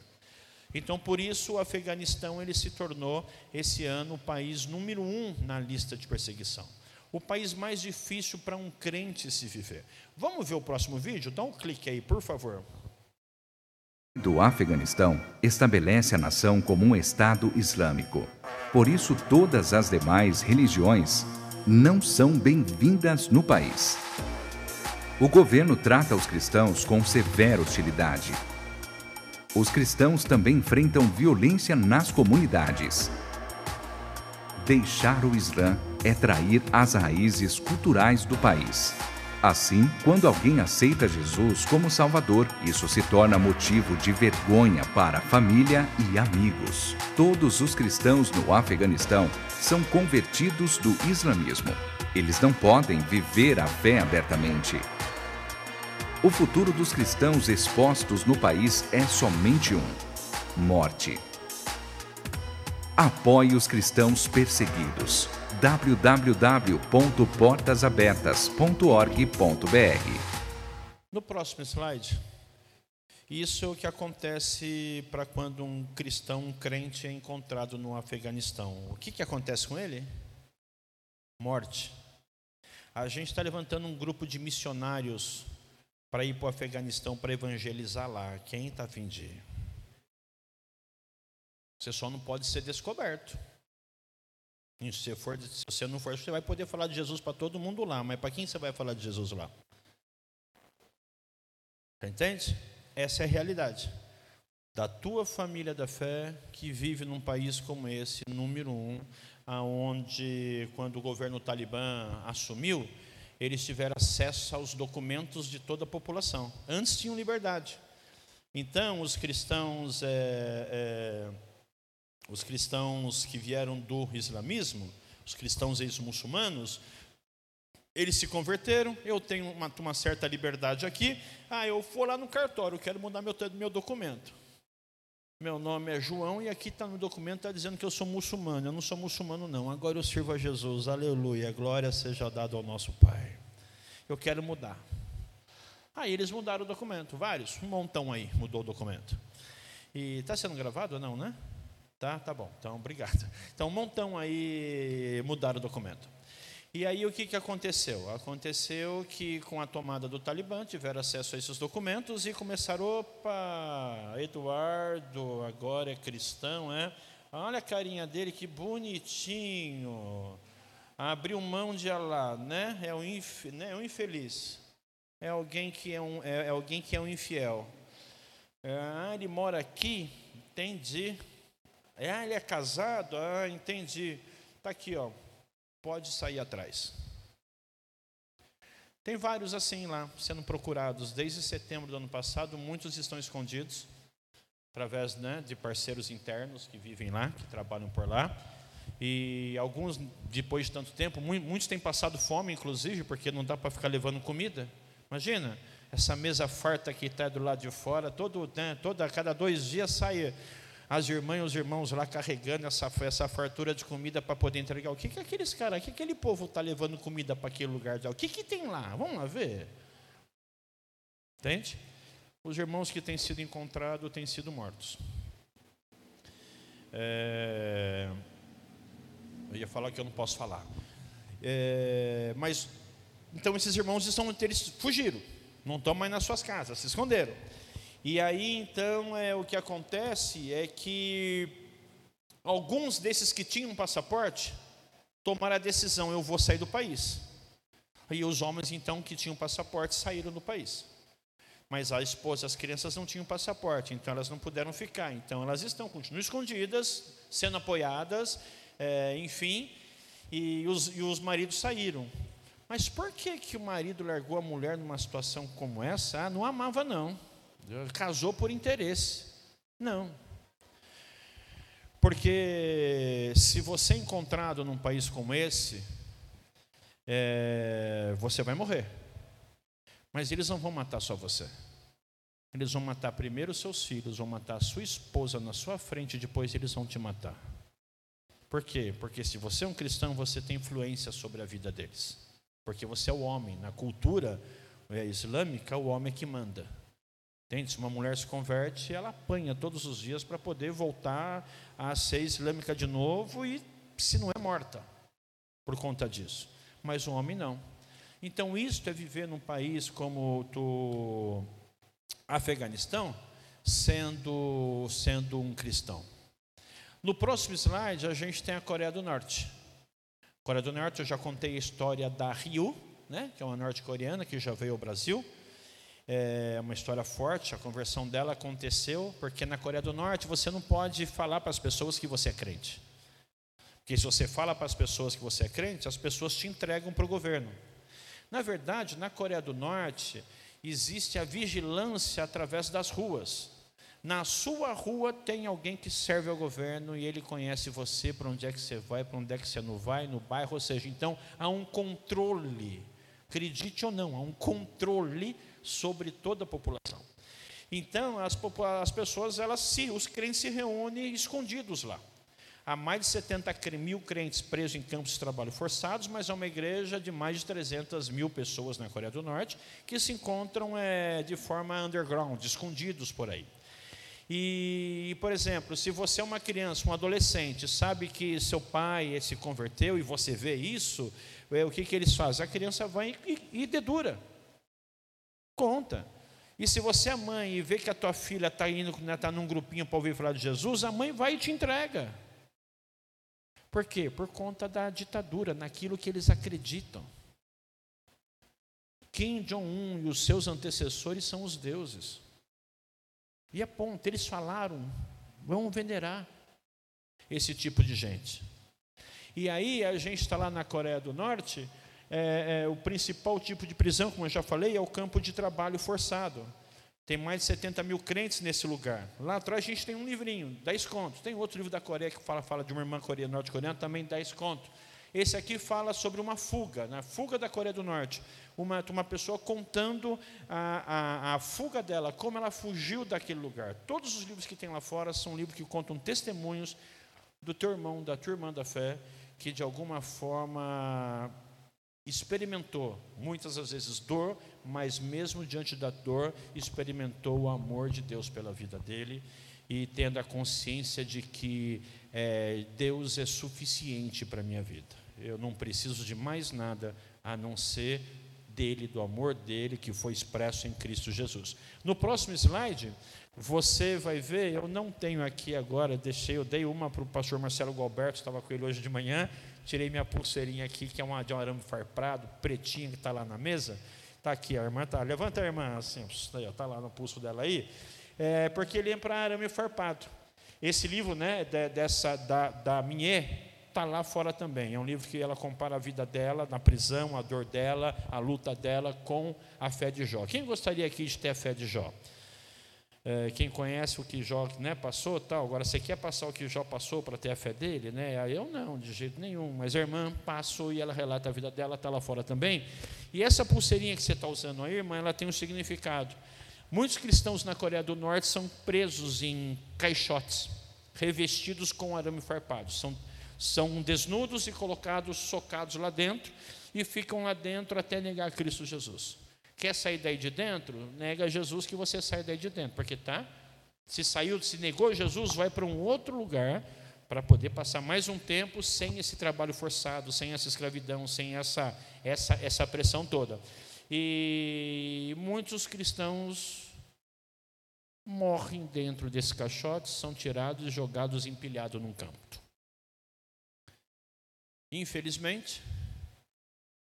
Então, por isso, o Afeganistão ele se tornou, esse ano, o país número um na lista de perseguição. O país mais difícil para um crente se viver. Vamos ver o próximo vídeo? Dá um clique aí, por favor. Do Afeganistão estabelece a nação como um Estado Islâmico. Por isso, todas as demais religiões não são bem-vindas no país. O governo trata os cristãos com severa hostilidade. Os cristãos também enfrentam violência nas comunidades. Deixar o Islã é trair as raízes culturais do país. Assim, quando alguém aceita Jesus como Salvador, isso se torna motivo de vergonha para a família e amigos. Todos os cristãos no Afeganistão são convertidos do islamismo. Eles não podem viver a fé abertamente. O futuro dos cristãos expostos no país é somente um: morte. Apoie os cristãos perseguidos. w w w ponto portas abertas ponto org ponto b r. No próximo slide, isso é o que acontece para quando um cristão, um crente é encontrado no Afeganistão. O que, que acontece com ele? Morte. A gente está levantando um grupo de missionários para ir para o Afeganistão, para evangelizar lá. Quem está a fim de ir? Você só não pode ser descoberto. Se você, for, se você não for, você vai poder falar de Jesus para todo mundo lá, mas para quem você vai falar de Jesus lá? Entende? Essa é a realidade da tua família da fé que vive num país como esse, número um, aonde quando o governo Talibã assumiu, eles tiveram acesso aos documentos de toda a população. Antes tinham liberdade. Então, os cristãos... É, é, Os cristãos que vieram do islamismo, os cristãos ex-muçulmanos, Eles se converteram, eu tenho uma, uma certa liberdade aqui. Ah, eu vou lá no cartório, eu quero mudar meu, meu documento. Meu nome é João e aqui está no documento, está dizendo que eu sou muçulmano. Eu não sou muçulmano não, agora eu sirvo a Jesus, aleluia, glória seja dada ao nosso Pai. Eu quero mudar. Aí eles mudaram o documento, vários, um montão aí mudou o documento. E está sendo gravado ou não, né? Tá, tá bom, então obrigado. Então um montão aí mudaram o documento. E aí o que, que aconteceu? Aconteceu que com a tomada do Talibã tiveram acesso a esses documentos e começaram, opa, Eduardo agora é cristão, é? Olha a carinha dele, que bonitinho, abriu mão de Alá, né? É um, inf, né? É um infeliz, é alguém que é um, é, é alguém que é um infiel, ah, ele mora aqui, entendi, ah, ele é casado, ah, entendi, está aqui, ó. Pode sair atrás. Tem vários assim lá, sendo procurados desde setembro do ano passado. Muitos estão escondidos, através, né, de parceiros internos que vivem lá, que trabalham por lá. E alguns, depois de tanto tempo, muitos têm passado fome, inclusive, porque não dá para ficar levando comida. Imagina, essa mesa farta que está do lado de fora, todo, né, toda, cada dois dias sai... As irmãs e os irmãos lá carregando essa, essa fartura de comida para poder entregar. O que, que aqueles caras, o que aquele povo está levando comida para aquele lugar? O que, que tem lá? Vamos lá ver. Entende? Os irmãos que têm sido encontrados têm sido mortos. É... Eu ia falar que eu não posso falar. É... Mas, então, esses irmãos estão, eles fugiram. Não estão mais nas suas casas, se esconderam. E aí, então, é, o que acontece é que alguns desses que tinham passaporte tomaram a decisão, eu vou sair do país. E os homens, então, que tinham passaporte saíram do país. Mas a esposa, as crianças não tinham passaporte, então elas não puderam ficar. Então, elas estão, continuam escondidas, sendo apoiadas, é, enfim, e os, e os maridos saíram. Mas por que, que o marido largou a mulher numa situação como essa? Ah, não amava, não. Casou por interesse. Não. Porque se você é encontrado num país como esse, é, você vai morrer. Mas eles não vão matar só você. Eles vão matar primeiro os seus filhos, vão matar a sua esposa na sua frente, depois eles vão te matar. Por quê? Porque se você é um cristão, você tem influência sobre a vida deles. Porque você é o homem. Na cultura islâmica, o homem é que manda. Entende? Se uma mulher se converte, ela apanha todos os dias para poder voltar a ser islâmica de novo e se não é morta por conta disso. Mas o homem não. Então, isto é viver num país como o Afeganistão, sendo, sendo um cristão. No próximo slide, a gente tem a Coreia do Norte. A Coreia do Norte, eu já contei a história da Ryu, né, que é uma norte-coreana que já veio ao Brasil. É uma história forte, a conversão dela aconteceu, porque na Coreia do Norte você não pode falar para as pessoas que você é crente. Porque se você fala para as pessoas que você é crente, as pessoas te entregam para o governo. Na verdade, na Coreia do Norte, existe a vigilância através das ruas. Na sua rua tem alguém que serve ao governo e ele conhece você, para onde é que você vai, para onde é que você não vai, no bairro, ou seja, então há um controle, acredite ou não, há um controle sobre toda a população. Então, as, as pessoas, elas se, os crentes se reúnem escondidos lá. Há mais de setenta mil crentes presos em campos de trabalho forçados, mas é uma igreja de mais de trezentas mil pessoas na Coreia do Norte que se encontram é, de forma underground, escondidos por aí. E, por exemplo, se você é uma criança, um adolescente, sabe que seu pai se converteu e você vê isso, é, o que, que eles fazem? A criança vai e, e dedura. Conta. E se você é mãe e vê que a tua filha está indo, está num grupinho para ouvir falar de Jesus, a mãe vai e te entrega. Por quê? Por conta da ditadura, naquilo que eles acreditam. Kim Jong-un e os seus antecessores são os deuses. E é ponto, eles falaram, vão venerar esse tipo de gente. E aí a gente está lá na Coreia do Norte. É, é, o principal tipo de prisão, como eu já falei, é o campo de trabalho forçado. Tem mais de setenta mil crentes nesse lugar. Lá atrás a gente tem um livrinho, dez contos. Tem outro livro da Coreia que fala, fala de uma irmã coreana, norte-coreana, também dez contos. Esse aqui fala sobre uma fuga, na fuga da Coreia do Norte. Uma, uma pessoa contando a, a, a fuga dela, como ela fugiu daquele lugar. Todos os livros que tem lá fora são livros que contam testemunhos do teu irmão, da tua irmã da fé, que de alguma forma experimentou, muitas das vezes, dor, mas mesmo diante da dor, experimentou o amor de Deus pela vida dele. E tendo a consciência de que é, Deus é suficiente para a minha vida. Eu não preciso de mais nada a não ser dele, do amor dele que foi expresso em Cristo Jesus. No próximo slide, você vai ver, eu não tenho aqui agora, deixei, eu dei uma para o pastor Marcelo Galberto, estava com ele hoje de manhã, tirei minha pulseirinha aqui, que é uma de um arame farpado, pretinha, que está lá na mesa. Está aqui, a irmã está, levanta a irmã, assim, está lá no pulso dela aí. É, porque ele é para arame farpado. Esse livro, né, de, dessa, da, da Minhê, está lá fora também. É um livro que ela compara a vida dela, na prisão, a dor dela, a luta dela com a fé de Jó. Quem gostaria aqui de ter a fé de Jó? É, quem conhece o que Jó, né, passou, tal. Agora, você quer passar o que Jó passou para ter a fé dele? Né? Eu não, de jeito nenhum. Mas a irmã passou e ela relata a vida dela, está lá fora também. E essa pulseirinha que você está usando aí, irmã, ela tem um significado. Muitos cristãos na Coreia do Norte são presos em caixotes, revestidos com arame farpado. São, são desnudos e colocados, socados lá dentro, e ficam lá dentro até negar Cristo Jesus. Quer sair daí de dentro? Nega Jesus que você sai daí de dentro, porque tá? Se saiu, se negou Jesus, vai para um outro lugar para poder passar mais um tempo sem esse trabalho forçado, sem essa escravidão, sem essa, essa, essa pressão toda. E muitos cristãos morrem dentro desse caixote, são tirados e jogados empilhados num canto. Infelizmente,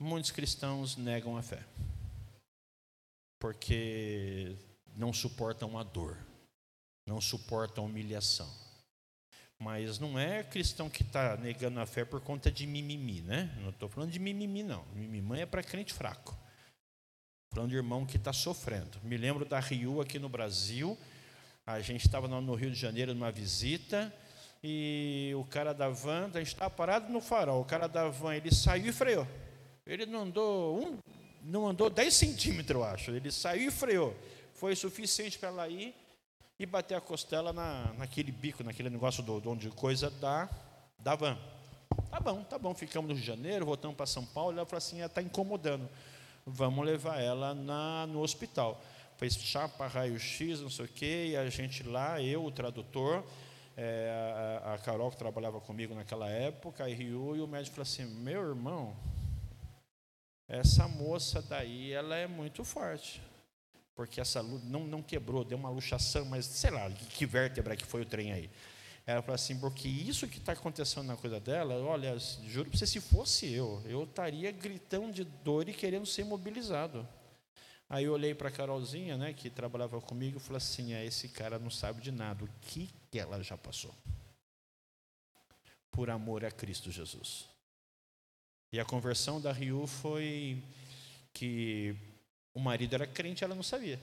muitos cristãos negam a fé, porque não suportam a dor, não suportam a humilhação. Mas não é cristão que está negando a fé por conta de mimimi, né? Não estou falando de mimimi, não. Mimimi é para crente fraco. Falando de irmão que está sofrendo. Me lembro da Ryu aqui no Brasil. A gente estava no Rio de Janeiro numa visita e o cara da van, a gente estava parado no farol. O cara da van, ele saiu e freou. Ele não andou um, não andou dez centímetros, eu acho. Ele saiu e freou. Foi suficiente para ela ir e bater a costela na, naquele bico, naquele negócio do dono de coisa da, da van. Tá bom, tá bom. Ficamos no Rio de Janeiro, voltamos para São Paulo. Ela falou assim: está incomodando. Vamos levar ela na, no hospital. Fez chapa, raio-x, não sei o quê, e a gente lá, eu, o tradutor, é, a, a Carol, que trabalhava comigo naquela época, a Ryu, e o médico falou assim: meu irmão, essa moça daí, ela é muito forte, porque essa não, não quebrou, deu uma luxação, mas sei lá, que vértebra que foi o trem aí. Ela falou assim: porque isso que está acontecendo na coisa dela, olha, juro para você, se fosse eu, eu estaria gritando de dor e querendo ser mobilizado. Aí eu olhei para a Carolzinha, né, que trabalhava comigo, e falei assim: ah, esse cara não sabe de nada, o que ela já passou? Por amor a Cristo Jesus. E a conversão da Ryu foi que o marido era crente, ela não sabia.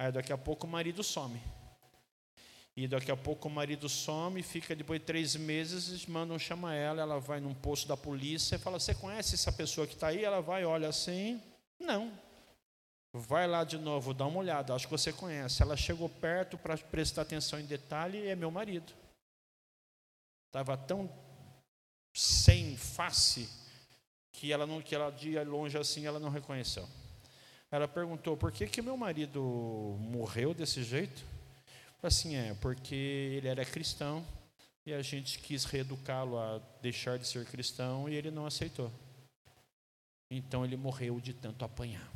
Aí daqui a pouco o marido some. E daqui a pouco o marido some, fica depois de três meses, mandam chamar ela, ela vai num posto da polícia e fala: você conhece essa pessoa que está aí? Ela vai, olha assim, não. Vai lá de novo, dá uma olhada, acho que você conhece. Ela chegou perto para prestar atenção em detalhe e é meu marido. Estava tão sem face que ela, não, que ela de longe assim ela não reconheceu. Ela perguntou: por que que meu marido morreu desse jeito? Assim é, porque ele era cristão e a gente quis reeducá-lo a deixar de ser cristão e ele não aceitou. Então ele morreu de tanto apanhar.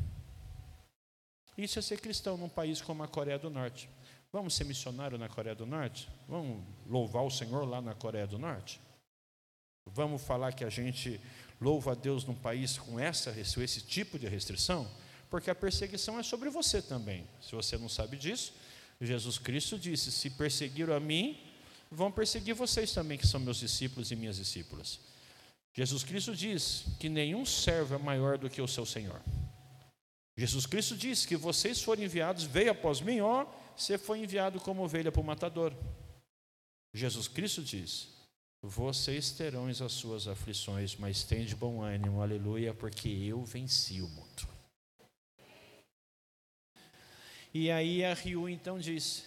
Isso é ser cristão num país como a Coreia do Norte. Vamos ser missionário na Coreia do Norte? Vamos louvar o Senhor lá na Coreia do Norte? Vamos falar que a gente louva a Deus num país com essa, esse tipo de restrição? Porque a perseguição é sobre você também. Se você não sabe disso, Jesus Cristo disse: se perseguiram a mim, vão perseguir vocês também, que são meus discípulos e minhas discípulas. Jesus Cristo diz que nenhum servo é maior do que o seu Senhor. Jesus Cristo diz que vocês foram enviados, veio após mim, ó, você foi enviado como ovelha para o matador. Jesus Cristo diz Vocês terão as suas aflições, mas tende bom ânimo, aleluia, porque eu venci o mundo. E aí a Ryu então disse,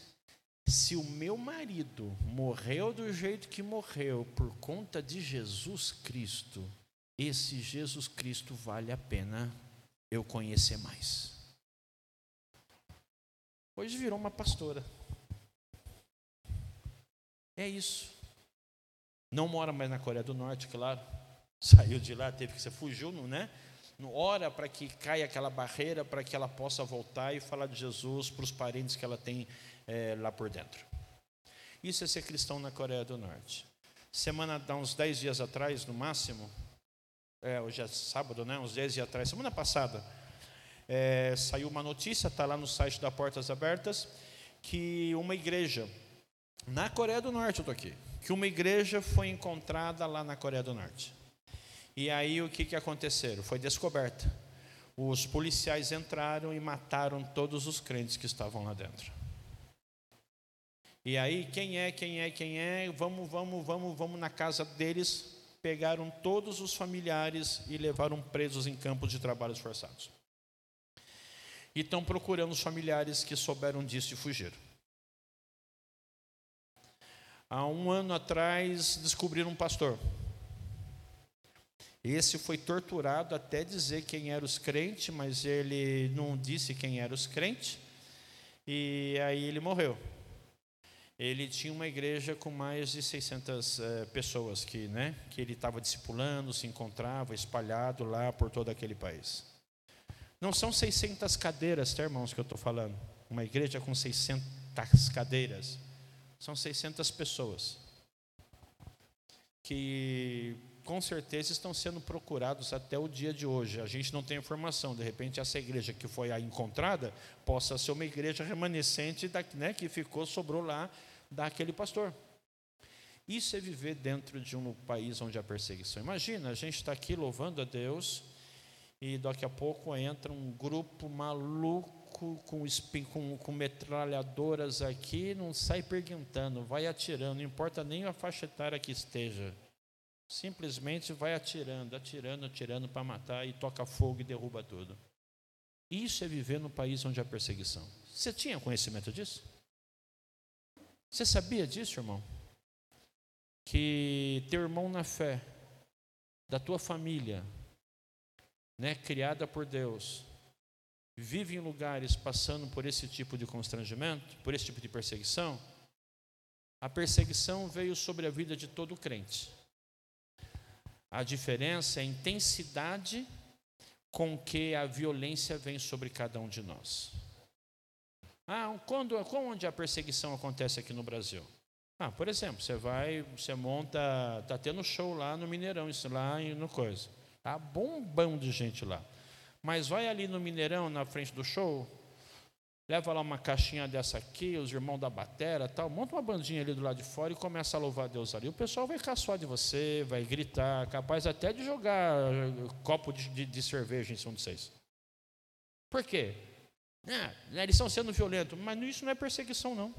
se o meu marido morreu do jeito que morreu por conta de Jesus Cristo, esse Jesus Cristo vale a pena eu conhecer mais. Hoje virou uma pastora. É isso. Não mora mais na Coreia do Norte, claro. Saiu de lá, teve que ser, fugiu, né? Ora para que caia aquela barreira, para que ela possa voltar e falar de Jesus para os parentes que ela tem é, lá por dentro. Isso é ser cristão na Coreia do Norte. Semana, dá uns dez dias atrás, no máximo, é, hoje é sábado, né? Uns dez dias atrás, semana passada, é, saiu uma notícia, está lá no site da Portas Abertas, que uma igreja, na Coreia do Norte eu estou aqui, que uma igreja foi encontrada lá na Coreia do Norte. E aí o que, que aconteceu? Foi descoberta. Os policiais entraram e mataram todos os crentes que estavam lá dentro. E aí quem é, quem é, quem é? Vamos, vamos, vamos, vamos na casa deles. Pegaram todos os familiares e levaram presos em campos de trabalhos forçados. E estão procurando os familiares que souberam disso e fugiram. Há um ano atrás, descobriram um pastor. Esse foi torturado até dizer quem eram os crentes, mas ele não disse quem eram os crentes, e aí ele morreu. Ele tinha uma igreja com mais de seiscentas eh, pessoas que, né, que ele estava discipulando, se encontrava, espalhado lá por todo aquele país. Não são seiscentas cadeiras, tá, irmãos, que eu estou falando. Uma igreja com seiscentas cadeiras. São seiscentas pessoas que, com certeza, estão sendo procurados até o dia de hoje. A gente não tem informação. De repente, essa igreja que foi aí encontrada possa ser uma igreja remanescente da, né, que ficou, sobrou lá daquele pastor. Isso é viver dentro de um país onde há perseguição. Imagina, a gente está aqui louvando a Deus e daqui a pouco entra um grupo maluco Com, espin, com, com metralhadoras aqui, não sai perguntando, vai atirando, não importa nem a faixa etária que esteja, simplesmente vai atirando, atirando, atirando para matar e toca fogo e derruba tudo. Isso é viver num país onde há perseguição. Você tinha conhecimento disso? Você sabia disso, irmão? Que teu irmão na fé, da tua família, né, criada por Deus, vive em lugares passando por esse tipo de constrangimento, por esse tipo de perseguição. A perseguição veio sobre a vida de todo crente. A diferença é a intensidade com que a violência vem sobre cada um de nós. Ah, quando, onde a perseguição acontece aqui no Brasil? Ah, por exemplo, você vai, você monta, está tendo show lá no Mineirão, isso lá no coisa. Está bombando de gente lá. Mas vai ali no Mineirão, na frente do show, leva lá uma caixinha dessa aqui, os irmãos da batera, tal, monta uma bandinha ali do lado de fora e começa a louvar Deus ali. O pessoal vai caçoar de você, vai gritar, capaz até de jogar copo de, de, de cerveja em cima de vocês. Por quê? Ah, eles estão sendo violentos, mas isso não é perseguição, não.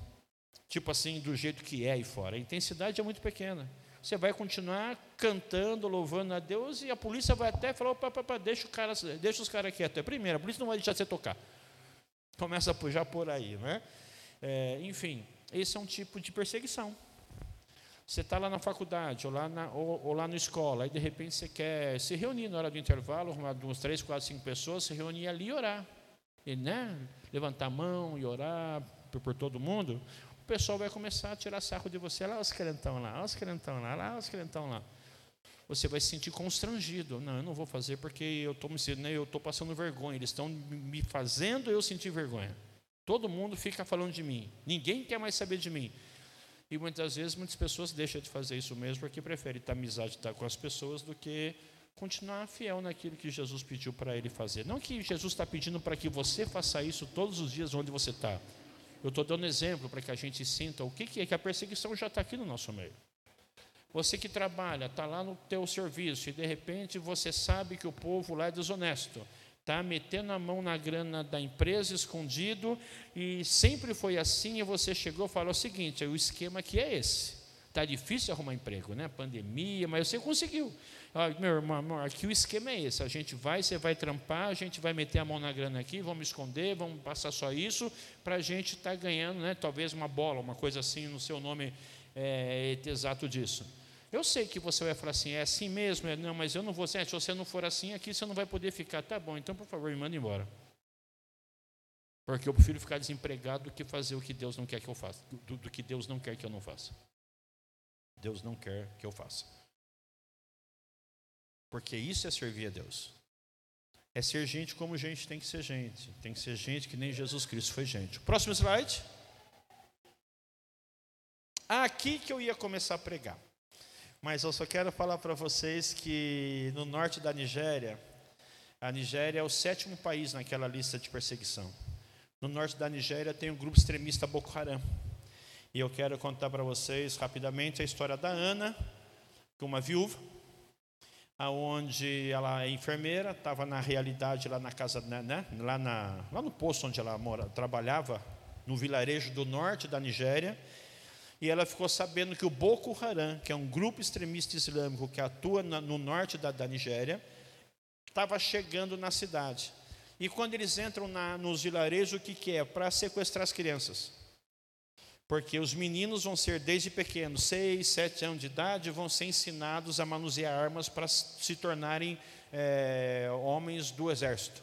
Tipo assim, do jeito que é aí fora. A intensidade é muito pequena. Você vai continuar cantando, louvando a Deus, e a polícia vai até falar, opa, opa, opa, deixa, o cara, deixa os caras quietos. É primeiro, a polícia não vai deixar você tocar. Começa a pujar por aí, né? É, enfim, esse é um tipo de perseguição. Você está lá na faculdade, ou lá na, ou, ou lá na escola, e de repente você quer se reunir na hora do intervalo, uns três, quatro, cinco pessoas, se reunir ali e orar. E, né, levantar a mão e orar por, por todo mundo. O pessoal vai começar a tirar sarro de você, lá os crentão lá, lá os crentão lá, lá os crentão lá. Você vai se sentir constrangido. Não, eu não vou fazer porque eu estou me sentindo, né, eu estou passando vergonha. Eles estão me fazendo eu sentir vergonha. Todo mundo fica falando de mim. Ninguém quer mais saber de mim. E muitas vezes muitas pessoas deixam de fazer isso mesmo porque preferem estar amizade, estar com as pessoas do que continuar fiel naquilo que Jesus pediu para ele fazer. Não que Jesus está pedindo para que você faça isso todos os dias onde você está. Eu estou dando exemplo para que a gente sinta o que, que é que a perseguição já está aqui no nosso meio. Você que trabalha, está lá no teu serviço e, de repente, você sabe que o povo lá é desonesto. Está metendo a mão na grana da empresa, escondido, e sempre foi assim, e você chegou e falou o seguinte, o esquema aqui é esse. Está difícil arrumar emprego, né? Pandemia, mas você conseguiu. Ah, meu irmão, aqui o esquema é esse: a gente vai, você vai trampar, a gente vai meter a mão na grana aqui, vamos esconder, vamos passar só isso, para a gente estar tá ganhando, né? Talvez uma bola, uma coisa assim, no seu nome é, exato disso. Eu sei que você vai falar assim, é assim mesmo, é, não, mas eu não vou ser, se você não for assim aqui, você não vai poder ficar. Tá bom, então, por favor, me manda embora. Porque eu prefiro ficar desempregado do que fazer o que Deus não quer que eu faça, do, do que Deus não quer que eu não faça. Deus não quer que eu faça. Porque isso é servir a Deus. É ser gente como gente tem que ser gente. Tem que ser gente que nem Jesus Cristo foi gente. Próximo slide. Aqui que eu ia começar a pregar. Mas eu só quero falar para vocês que no norte da Nigéria, a Nigéria é o sétimo país naquela lista de perseguição. No norte da Nigéria tem um grupo extremista Boko Haram. E eu quero contar para vocês rapidamente a história da Ana, uma viúva, aonde ela é enfermeira, estava na realidade lá na casa, né, lá, na, lá no posto onde ela mora, trabalhava, no vilarejo do norte da Nigéria, e ela ficou sabendo que o Boko Haram, que é um grupo extremista islâmico que atua na, no norte da, da Nigéria, estava chegando na cidade. E quando eles entram na, nos vilarejos, o que, que é? Para sequestrar as crianças. Porque os meninos vão ser, desde pequenos, seis, sete anos de idade, vão ser ensinados a manusear armas para se tornarem é, homens do exército.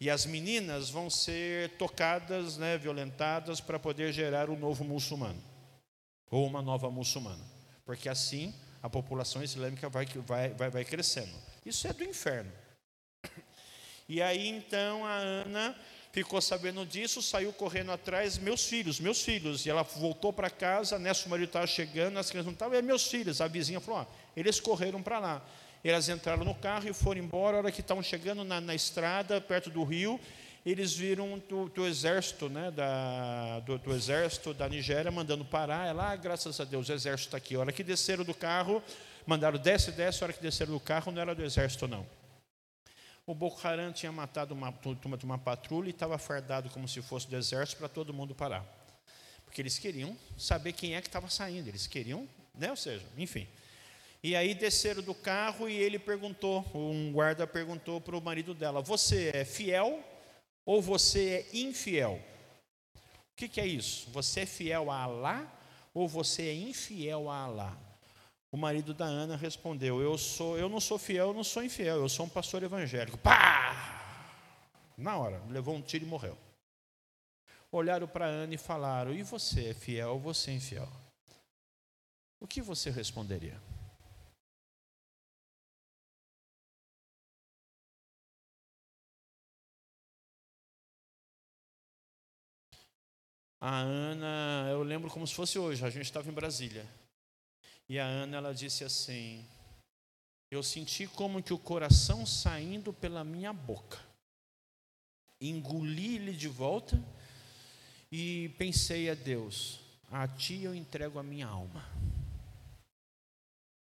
E as meninas vão ser tocadas, né, violentadas, para poder gerar um novo muçulmano, ou uma nova muçulmana. Porque assim a população islâmica vai, vai, vai, vai crescendo. Isso é do inferno. E aí, então, a Ana ficou sabendo disso, saiu correndo atrás, meus filhos, meus filhos. E ela voltou para casa, né, o marido estava chegando, as crianças não estavam, é meus filhos. A vizinha falou, ó, eles correram para lá. Elas entraram no carro e foram embora. A hora que estavam chegando na, na estrada, perto do rio, eles viram do, do exército, né, da, do, do exército da Nigéria, mandando parar. Ela, ah, graças a Deus, o exército está aqui. A hora que desceram do carro, mandaram desce, desce. A hora que desceram do carro, não era do exército, não. O Boko Haram tinha matado uma turma de uma patrulha e estava fardado como se fosse do exército para todo mundo parar. Porque eles queriam saber quem é que estava saindo. Eles queriam, né? Ou seja, enfim. E aí desceram do carro e ele perguntou, um guarda perguntou para o marido dela, você é fiel ou você é infiel? O que, que é isso? Você é fiel a Alá ou você é infiel a Alá? O marido da Ana respondeu, eu, sou, eu não sou fiel, eu não sou infiel, eu sou um pastor evangélico. Pá! Na hora, levou um tiro e morreu. Olharam para a Ana e falaram, e você é fiel ou você é infiel? O que você responderia? A Ana, eu lembro como se fosse hoje, a gente estava em Brasília. E a Ana, ela disse assim, eu senti como que o coração saindo pela minha boca. Engoli ele de volta e pensei a Deus, a ti eu entrego a minha alma.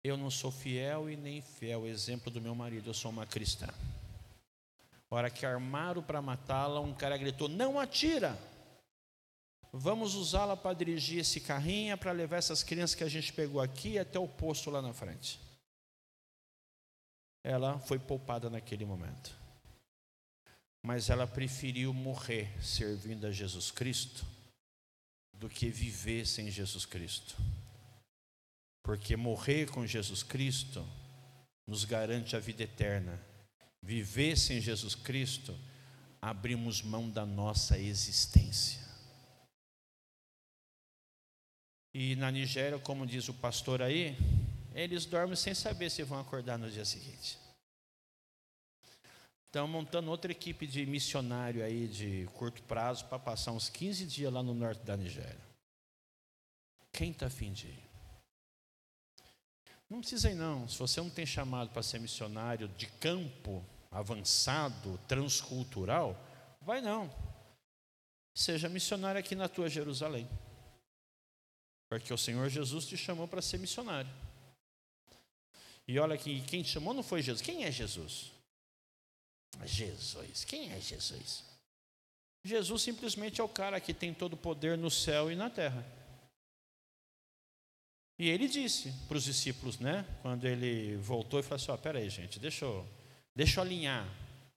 Eu não sou fiel e nem infiel, exemplo do meu marido, eu sou uma cristã. A hora que armaram para matá-la, um cara gritou, não atira! Vamos usá-la para dirigir esse carrinho, para levar essas crianças que a gente pegou aqui até o posto lá na frente. Ela foi poupada naquele momento. Mas ela preferiu morrer servindo a Jesus Cristo do que viver sem Jesus Cristo. Porque morrer com Jesus Cristo nos garante a vida eterna. Viver sem Jesus Cristo, abrimos mão da nossa existência. E na Nigéria, como diz o pastor aí, eles dormem sem saber se vão acordar no dia seguinte. Estão montando outra equipe de missionário aí de curto prazo para passar uns quinze dias lá no norte da Nigéria. Quem está afim de ir? Não precisa ir não. Se você não tem chamado para ser missionário de campo avançado, transcultural, vai não. Seja missionário aqui na tua Jerusalém. Porque o Senhor Jesus te chamou para ser missionário. E olha que quem te chamou não foi Jesus. Quem é Jesus? Jesus. Quem é Jesus? Jesus simplesmente é o cara que tem todo o poder no céu e na terra. E ele disse para os discípulos, né, quando ele voltou e falou assim, ó, pera aí, gente, deixa eu, deixa eu alinhar,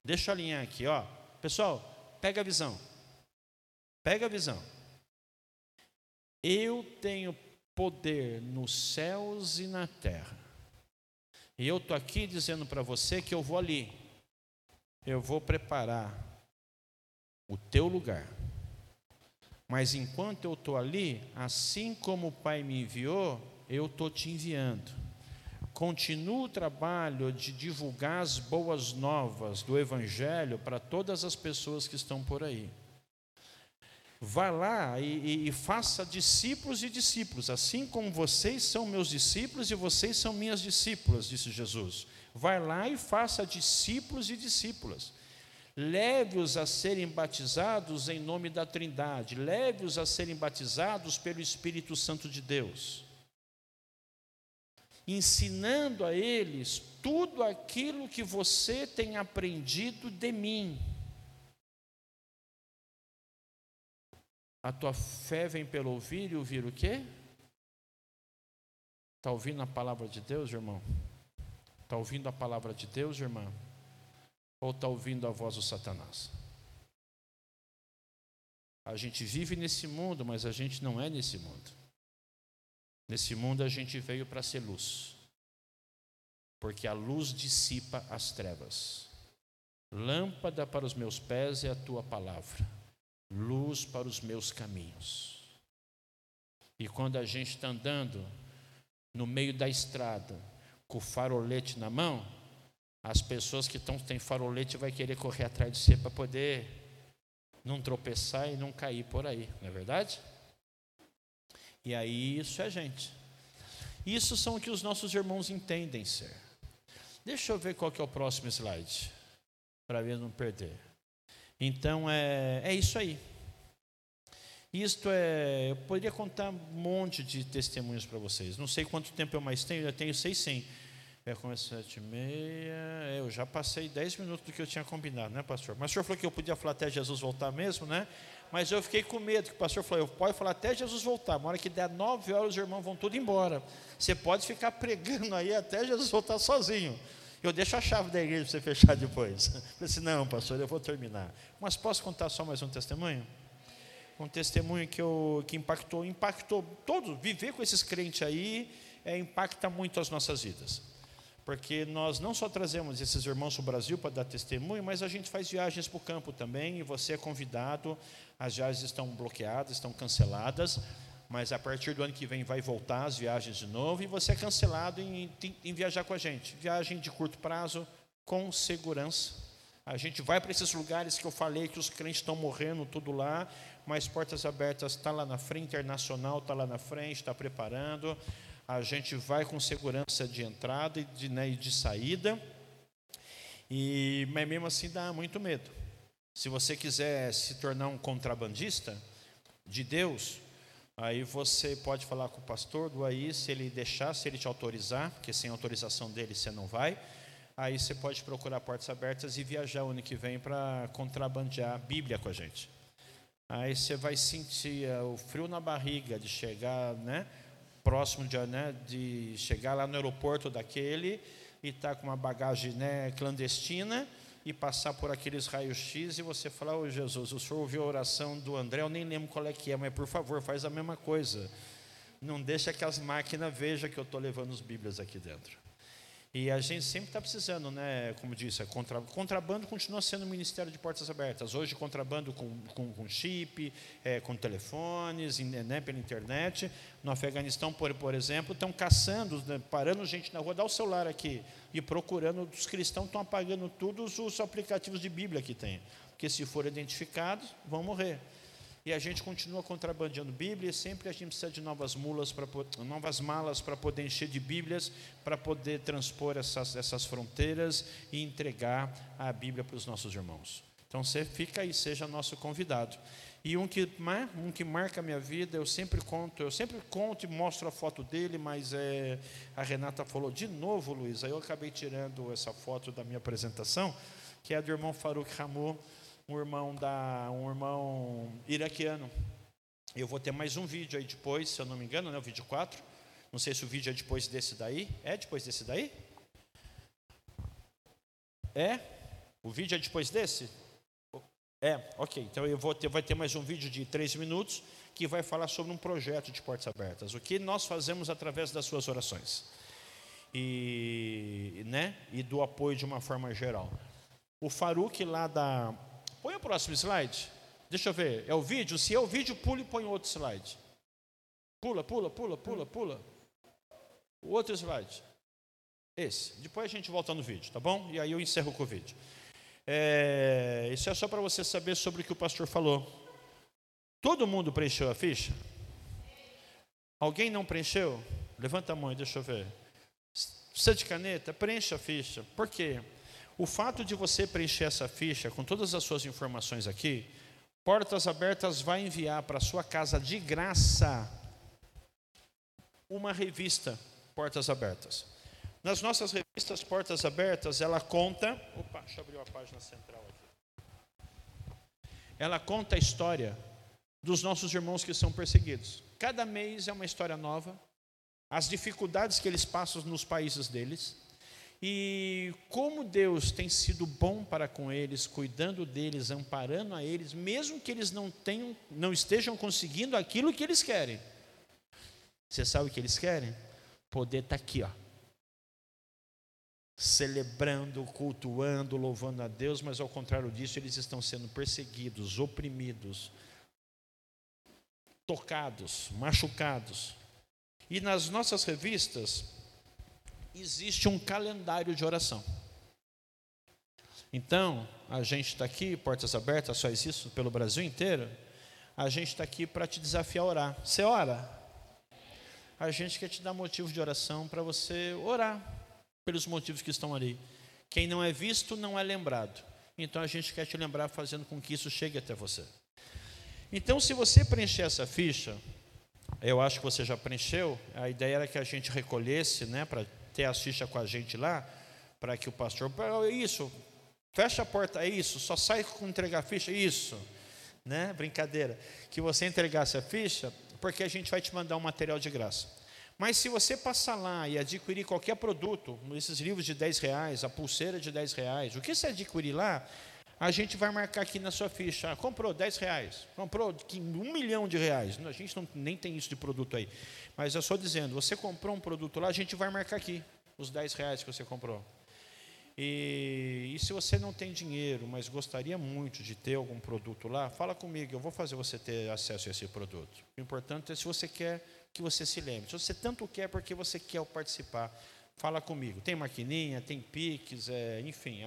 deixa eu alinhar aqui, ó. Pessoal, pega a visão, pega a visão. Eu tenho poder nos céus e na terra. E eu estou aqui dizendo para você que eu vou ali. Eu vou preparar o teu lugar. Mas enquanto eu estou ali, assim como o Pai me enviou, eu estou te enviando. Continua o trabalho de divulgar as boas novas do Evangelho para todas as pessoas que estão por aí. Vá lá e, e, e faça discípulos e discípulos, assim como vocês são meus discípulos e vocês são minhas discípulas, disse Jesus. Vai lá e faça discípulos e discípulas. Leve-os a serem batizados em nome da Trindade. Leve-os a serem batizados pelo Espírito Santo de Deus. Ensinando a eles tudo aquilo que você tem aprendido de mim. A tua fé vem pelo ouvir e ouvir o quê? Está ouvindo a palavra de Deus, irmão? Está ouvindo a palavra de Deus, irmã? Ou está ouvindo a voz do Satanás? A gente vive nesse mundo, mas a gente não é nesse mundo. Nesse mundo a gente veio para ser luz. Porque a luz dissipa as trevas. Lâmpada para os meus pés é a tua palavra. Luz para os meus caminhos. E quando a gente está andando no meio da estrada com o farolete na mão, as pessoas que estão sem farolete vai querer correr atrás de você para poder não tropeçar e não cair por aí, não é verdade? E aí isso é gente. Isso são o que os nossos irmãos entendem ser. Deixa eu ver qual que é o próximo slide, para eu não perder. Então, é, é isso aí. Isto é... Eu poderia contar um monte de testemunhos para vocês. Não sei quanto tempo eu mais tenho, eu tenho seis, sim. Eu começo sete e meia... Eu já passei dez minutos do que eu tinha combinado, né, pastor? Mas o senhor falou que eu podia falar até Jesus voltar mesmo, né? Mas eu fiquei com medo, que o pastor falou, eu posso falar até Jesus voltar. Uma hora que der nove horas, os irmãos vão tudo embora. Você pode ficar pregando aí até Jesus voltar sozinho. Eu deixo a chave da igreja para você fechar depois. Eu disse, não, pastor, eu vou terminar. Mas posso contar só mais um testemunho? Um testemunho que, eu, que impactou, impactou todos. Viver com esses crentes aí é, impacta muito as nossas vidas. Porque nós não só trazemos esses irmãos para o Brasil para dar testemunho, mas a gente faz viagens para o campo também, e você é convidado. As viagens estão bloqueadas, estão canceladas, mas a partir do ano que vem vai voltar as viagens de novo, e você é cancelado em, em, em viajar com a gente. Viagem de curto prazo, com segurança. A gente vai para esses lugares que eu falei, que os crentes estão morrendo, tudo lá, mas Portas Abertas está lá na frente, Internacional está lá na frente, está preparando. A gente vai com segurança de entrada e de, né, e de saída, e, mas mesmo assim dá muito medo. Se você quiser se tornar um contrabandista de Deus... Aí você pode falar com o pastor do aí, se ele deixar, se ele te autorizar, porque sem autorização dele você não vai. Aí você pode procurar Portas Abertas e viajar o ano que vem para contrabandear a Bíblia com a gente. Aí você vai sentir o frio na barriga de chegar, né, próximo de, né, de chegar lá no aeroporto daquele e estar tá com uma bagagem, né, clandestina e passar por aqueles raios-x e você falar, ô Jesus, o senhor ouviu a oração do André, eu nem lembro qual é que é, mas por favor, faz a mesma coisa. Não deixa que as máquinas vejam que eu estou levando as Bíblias aqui dentro. E a gente sempre está precisando, né, como disse, contra, contrabando continua sendo o Ministério de Portas Abertas. Hoje, contrabando com, com, com chip, é, com telefones, né, pela internet. No Afeganistão, por, por exemplo, estão caçando, né, parando gente na rua, dá o celular aqui, e procurando, os cristãos estão apagando todos os aplicativos de Bíblia que tem. Porque se forem identificados, vão morrer. E a gente continua contrabandeando Bíblia, e sempre a gente precisa de novas, mulas pra, novas malas para poder encher de Bíblias, para poder transpor essas, essas fronteiras e entregar a Bíblia para os nossos irmãos. Então você fica aí, seja nosso convidado. E um que, um que marca a minha vida, eu sempre conto, eu sempre conto e mostro a foto dele, mas é, a Renata falou, de novo, Luiz, aí eu acabei tirando essa foto da minha apresentação, que é a do irmão Farouk Ramour, um irmão, da, um irmão iraquiano. Eu vou ter mais um vídeo aí depois, se eu não me engano, né, o vídeo quatro, Não sei se o vídeo é depois desse daí. É depois desse daí? É? O vídeo é depois desse? É, ok. Então eu vou ter, vai ter mais um vídeo de três minutos que vai falar sobre um projeto de Portas Abertas. O que nós fazemos através das suas orações. E, né? E do apoio de uma forma geral. O Farouk lá da... Põe o próximo slide. Deixa eu ver. É o vídeo? Se é o vídeo, pula e põe outro slide. Pula, pula, pula, pula, pula. O outro slide, esse. Depois a gente volta no vídeo, tá bom? E aí eu encerro com o vídeo. É, isso é só para você saber sobre o que o pastor falou. Todo mundo preencheu a ficha? Alguém não preencheu? Levanta a mão e deixa eu ver. Precisa de caneta? Preencha a ficha. Por quê? O fato de você preencher essa ficha com todas as suas informações aqui, Portas Abertas vai enviar para a sua casa de graça uma revista Portas Abertas. Nas nossas revistas Portas Abertas, ela conta... Opa, deixa eu abrir uma página central aqui. Ela conta a história dos nossos irmãos que são perseguidos. Cada mês é uma história nova, as dificuldades que eles passam nos países deles, e como Deus tem sido bom para com eles, cuidando deles, amparando a eles, mesmo que eles não tenham, não estejam conseguindo aquilo que eles querem. Você sabe o que eles querem? Poder estar aqui, ó, celebrando, cultuando, louvando a Deus, mas ao contrário disso, eles estão sendo perseguidos, oprimidos, tocados, machucados. E nas nossas revistas, existe um calendário de oração. Então, a gente está aqui, Portas Abertas, faz isso pelo Brasil inteiro, a gente está aqui para te desafiar a orar. Você ora? A gente quer te dar motivo de oração para você orar pelos motivos que estão ali. Quem não é visto não é lembrado. Então a gente quer te lembrar fazendo com que isso chegue até você. Então se você preencher essa ficha, eu acho que você já preencheu, a ideia era que a gente recolhesse, né, para ter a ficha com a gente lá, para que o pastor, isso, fecha a porta, isso, só sai com entregar a ficha, isso, né, brincadeira, que você entregasse a ficha, porque a gente vai te mandar um material de graça. Mas se você passar lá e adquirir qualquer produto, esses livros de dez reais, a pulseira de dez reais, o que você adquirir lá, a gente vai marcar aqui na sua ficha. Ah, comprou dez reais, comprou um milhão de reais. A gente não, nem tem isso de produto aí. Mas eu só dizendo, você comprou um produto lá, a gente vai marcar aqui os dez reais que você comprou. E, e se você não tem dinheiro, mas gostaria muito de ter algum produto lá, fala comigo, eu vou fazer você ter acesso a esse produto. O importante é se você quer que você se lembre. Se você tanto quer porque você quer participar, fala comigo. Tem maquininha, tem Pix, é, enfim,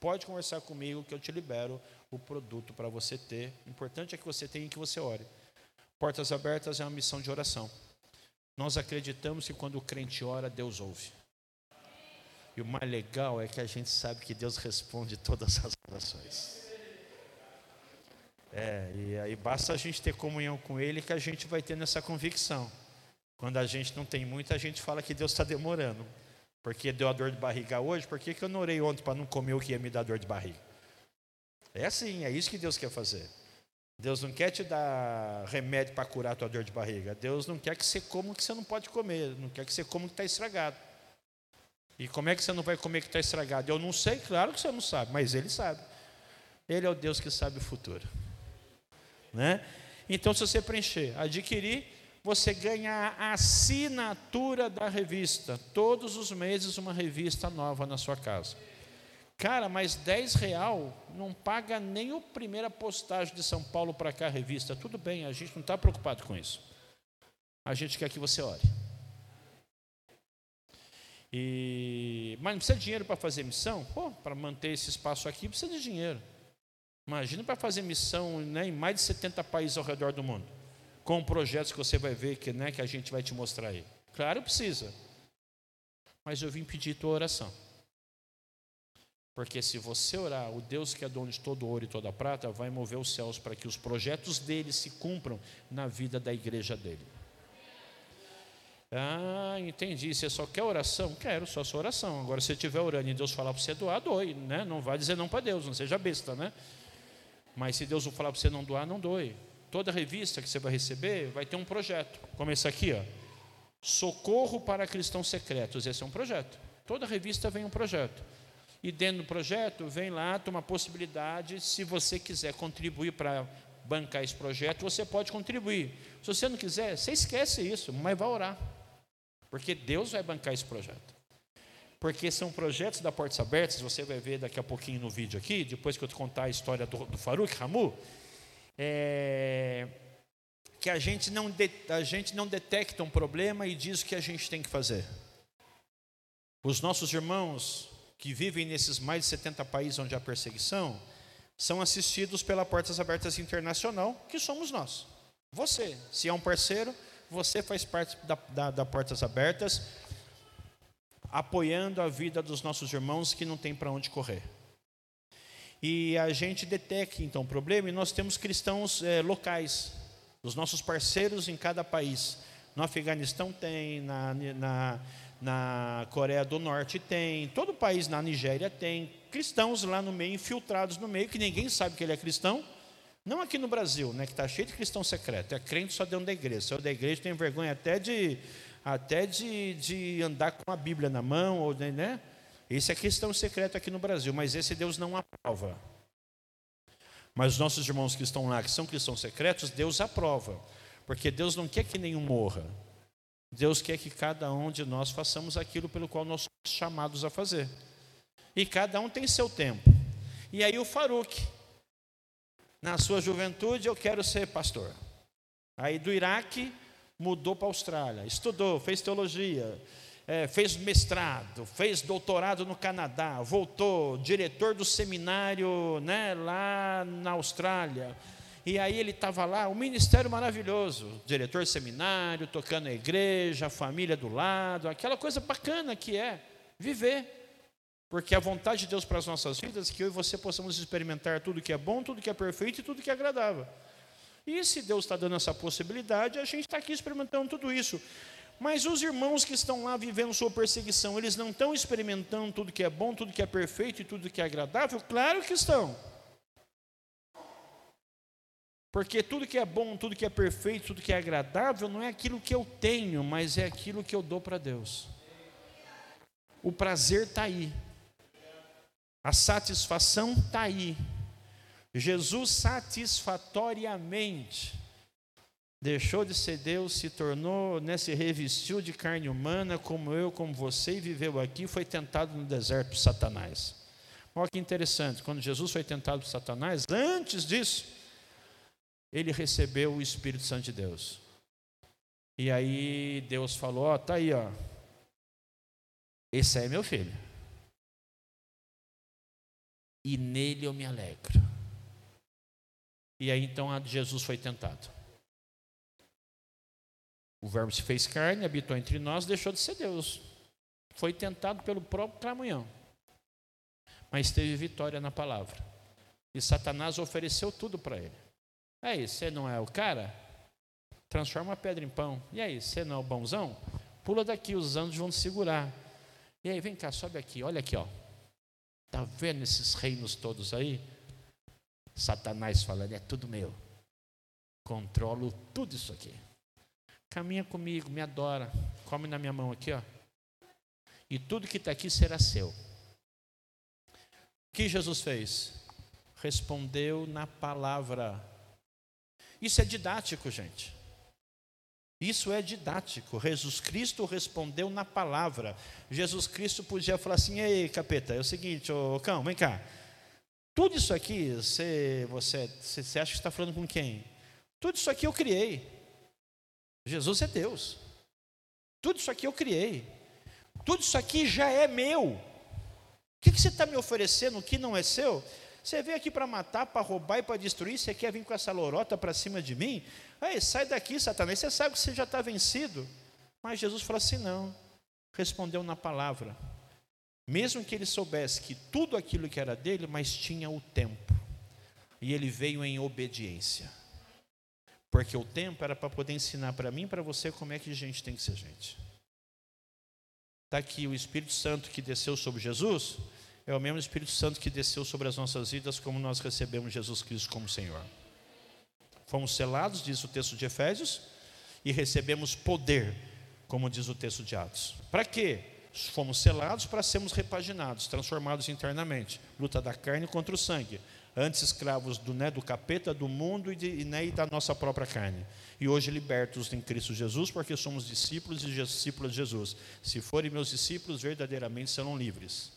pode conversar comigo que eu te libero o produto para você ter. O importante é que você tenha e que você ore. Portas Abertas é uma missão de oração. Nós acreditamos que quando o crente ora, Deus ouve. E o mais legal é que a gente sabe que Deus responde todas as orações. É, e aí basta a gente ter comunhão com Ele que a gente vai ter nessa convicção. Quando a gente não tem muito, a gente fala que Deus está demorando. Porque deu a dor de barriga hoje, por que que eu não orei ontem para não comer o que ia me dar dor de barriga? É assim, é isso que Deus quer fazer. Deus não quer te dar remédio para curar a tua dor de barriga. Deus não quer que você coma o que você não pode comer. Não quer que você coma o que está estragado. E como é que você não vai comer que está estragado? Eu não sei, claro que você não sabe, mas Ele sabe. Ele é o Deus que sabe o futuro. Né? Então, se você preencher, adquirir, você ganha a assinatura da revista. Todos os meses, uma revista nova na sua casa. Cara, mas dez reais não paga nem a primeira postagem de São Paulo para cá, a revista. Tudo bem, a gente não está preocupado com isso. A gente quer que você ore. E, mas não precisa de dinheiro para fazer missão? Pô, para manter esse espaço aqui precisa de dinheiro. Imagina para fazer missão, né, em mais de setenta países ao redor do mundo, com projetos que você vai ver que, né, que a gente vai te mostrar aí. Claro, precisa. Mas eu vim pedir tua oração. Porque se você orar, o Deus que é dono de todo ouro e toda prata vai mover os céus para que os projetos dele se cumpram na vida da igreja dele. Ah, entendi, você só quer oração? Quero, só sua oração. Agora, se você estiver orando e Deus falar para você doar, doe, né? Não vai dizer não para Deus, não seja besta, né? Mas se Deus não falar para você não doar, não doe. Toda revista que você vai receber vai ter um projeto. Começa aqui, ó. Socorro para cristãos secretos. Esse é um projeto. Toda revista vem um projeto. E dentro do projeto, vem lá, tem uma possibilidade, se você quiser contribuir para bancar esse projeto, você pode contribuir. Se você não quiser, você esquece isso, mas vai orar. Porque Deus vai bancar esse projeto. Porque são projetos da Portas Abertas, você vai ver daqui a pouquinho no vídeo aqui, depois que eu te contar a história do, do Farouk Ramour, é, que a gente, não de, a gente não detecta um problema e diz o que a gente tem que fazer. Os nossos irmãos que vivem nesses mais de setenta países onde há perseguição, são assistidos pela Portas Abertas Internacional, que somos nós. Você, se é um parceiro, você faz parte da, da, da Portas Abertas, apoiando a vida dos nossos irmãos que não tem para onde correr. E a gente detecta, então, o problema, e nós temos cristãos é, locais, os nossos parceiros em cada país. No Afeganistão tem, na... na Na Coreia do Norte tem, todo o país, na Nigéria tem, cristãos lá no meio, infiltrados no meio, que ninguém sabe que ele é cristão. Não aqui no Brasil, né, que está cheio de cristão secreto, é crente só dentro da igreja. Saiu da igreja, tem vergonha até de, até de, de andar com a Bíblia na mão, ou, né? Esse é cristão secreto aqui no Brasil, mas esse Deus não aprova. Mas os nossos irmãos que estão lá, que são cristãos secretos, Deus aprova, porque Deus não quer que nenhum morra. Deus quer que cada um de nós façamos aquilo pelo qual nós somos chamados a fazer. E cada um tem seu tempo. E aí o Farouk, na sua juventude, eu quero ser pastor. Aí do Iraque, mudou para a Austrália. Estudou, fez teologia, é, fez mestrado, fez doutorado no Canadá. Voltou, diretor do seminário, né, lá na Austrália. E aí ele estava lá, um ministério maravilhoso, diretor de seminário, tocando a igreja, a família do lado, aquela coisa bacana que é viver. Porque a vontade de Deus para as nossas vidas é que eu e você possamos experimentar tudo que é bom, tudo que é perfeito e tudo que é agradável. E se Deus está dando essa possibilidade, a gente está aqui experimentando tudo isso. Mas os irmãos que estão lá vivendo sua perseguição, eles não estão experimentando tudo que é bom, tudo que é perfeito e tudo que é agradável? Claro que estão. Porque tudo que é bom, tudo que é perfeito, tudo que é agradável, não é aquilo que eu tenho, mas é aquilo que eu dou para Deus. O prazer está aí. A satisfação está aí. Jesus satisfatoriamente deixou de ser Deus, se tornou, né, se revestiu de carne humana, como eu, como você, e viveu aqui, foi tentado no deserto por Satanás. Olha que interessante, quando Jesus foi tentado por Satanás, antes disso, ele recebeu o Espírito Santo de Deus. E aí Deus falou, ó, tá aí, ó. Esse é meu filho. E nele eu me alegro. E aí então Jesus foi tentado. O verbo se fez carne, habitou entre nós, deixou de ser Deus. Foi tentado pelo próprio Cramunhão. Mas teve vitória na palavra. E Satanás ofereceu tudo para ele. E aí, você não é o cara? Transforma a pedra em pão. E aí, você não é o bonzão? Pula daqui, os anjos vão te segurar. E aí, vem cá, sobe aqui, olha aqui, ó. Tá vendo esses reinos todos aí? Satanás falando, é tudo meu. Controlo tudo isso aqui. Caminha comigo, me adora. Come na minha mão aqui, ó. E tudo que está aqui será seu. O que Jesus fez? Respondeu na palavra. Isso é didático, gente. Isso é didático. Jesus Cristo respondeu na palavra. Jesus Cristo podia falar assim, ei, capeta, é o seguinte, ô cão, vem cá. Tudo isso aqui, você, você, você acha que está falando com quem? Tudo isso aqui eu criei. Jesus é Deus. Tudo isso aqui eu criei. Tudo isso aqui já é meu. O que, que você está me oferecendo que não é seu? Você veio aqui para matar, para roubar e para destruir, você quer vir com essa lorota para cima de mim? Aí, sai daqui, Satanás, você sabe que você já está vencido. Mas Jesus falou assim, não. Respondeu na palavra. Mesmo que ele soubesse que tudo aquilo que era dele, mas tinha o tempo. E ele veio em obediência. Porque o tempo era para poder ensinar para mim e para você como é que gente tem que ser gente. Está aqui o Espírito Santo que desceu sobre Jesus... É o mesmo Espírito Santo que desceu sobre as nossas vidas como nós recebemos Jesus Cristo como Senhor. Fomos selados, diz o texto de Efésios, e recebemos poder como diz o texto de Atos. Para quê? Fomos selados para sermos repaginados, transformados internamente. Luta da carne contra o sangue. Antes escravos do, né, do capeta, do mundo e, de, né, e da nossa própria carne. E hoje libertos em Cristo Jesus, porque somos discípulos e discípulos de Jesus. Se forem meus discípulos, verdadeiramente serão livres.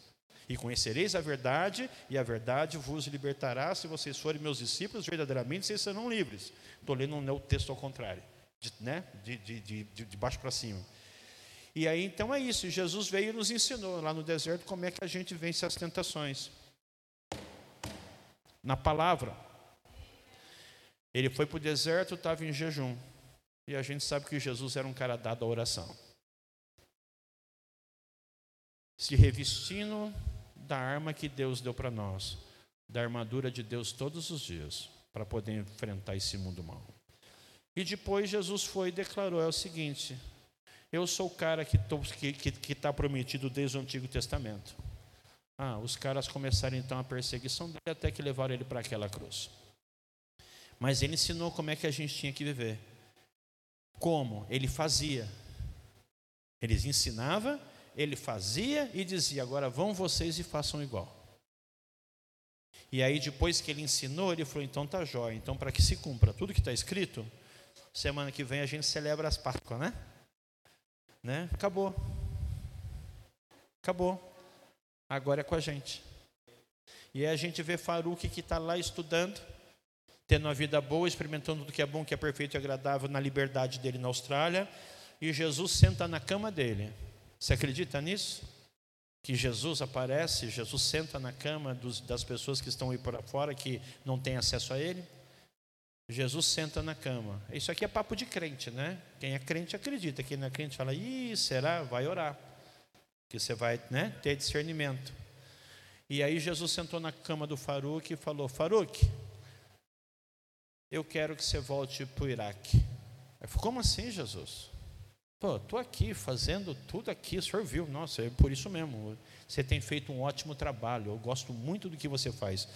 E conhecereis a verdade, e a verdade vos libertará. Se vocês forem meus discípulos, verdadeiramente vocês serão livres. Estou lendo o texto ao contrário, de, né, de, de, de, de baixo para cima. E aí então é isso, Jesus veio e nos ensinou lá no deserto como é que a gente vence as tentações. Na palavra. Ele foi para o deserto, estava em jejum. E a gente sabe que Jesus era um cara dado à oração. Se revestindo da arma que Deus deu para nós, da armadura de Deus todos os dias, para poder enfrentar esse mundo mau. E depois Jesus foi e declarou, é o seguinte: eu sou o cara que está prometido desde o Antigo Testamento. Ah, os caras começaram então a perseguição dele até que levaram ele para aquela cruz. Mas ele ensinou como é que a gente tinha que viver. Como? Ele fazia. Ele ensinava, ele fazia e dizia, agora vão vocês e façam igual. E aí depois que ele ensinou, ele falou, então tá jóia. Então para que se cumpra tudo que está escrito, semana que vem a gente celebra as Páscoas, né? né? Acabou. Acabou. Agora é com a gente. E aí a gente vê Farouk que está lá estudando, tendo uma vida boa, experimentando tudo que é bom, que é perfeito e agradável na liberdade dele na Austrália. E Jesus senta na cama dele. Você acredita nisso? Que Jesus aparece, Jesus senta na cama dos, das pessoas que estão aí por fora, que não têm acesso a ele. Jesus senta na cama. Isso aqui é papo de crente, né? Quem é crente acredita, quem não é crente fala, ih, será? Vai orar. Que você vai, né, ter discernimento. E aí Jesus sentou na cama do Farouk e falou, Farouk, eu quero que você volte para o Iraque. Ele falou, como assim, Jesus? Pô, estou aqui fazendo tudo aqui, o senhor viu, nossa, é por isso mesmo. Você tem feito um ótimo trabalho, eu gosto muito do que você faz.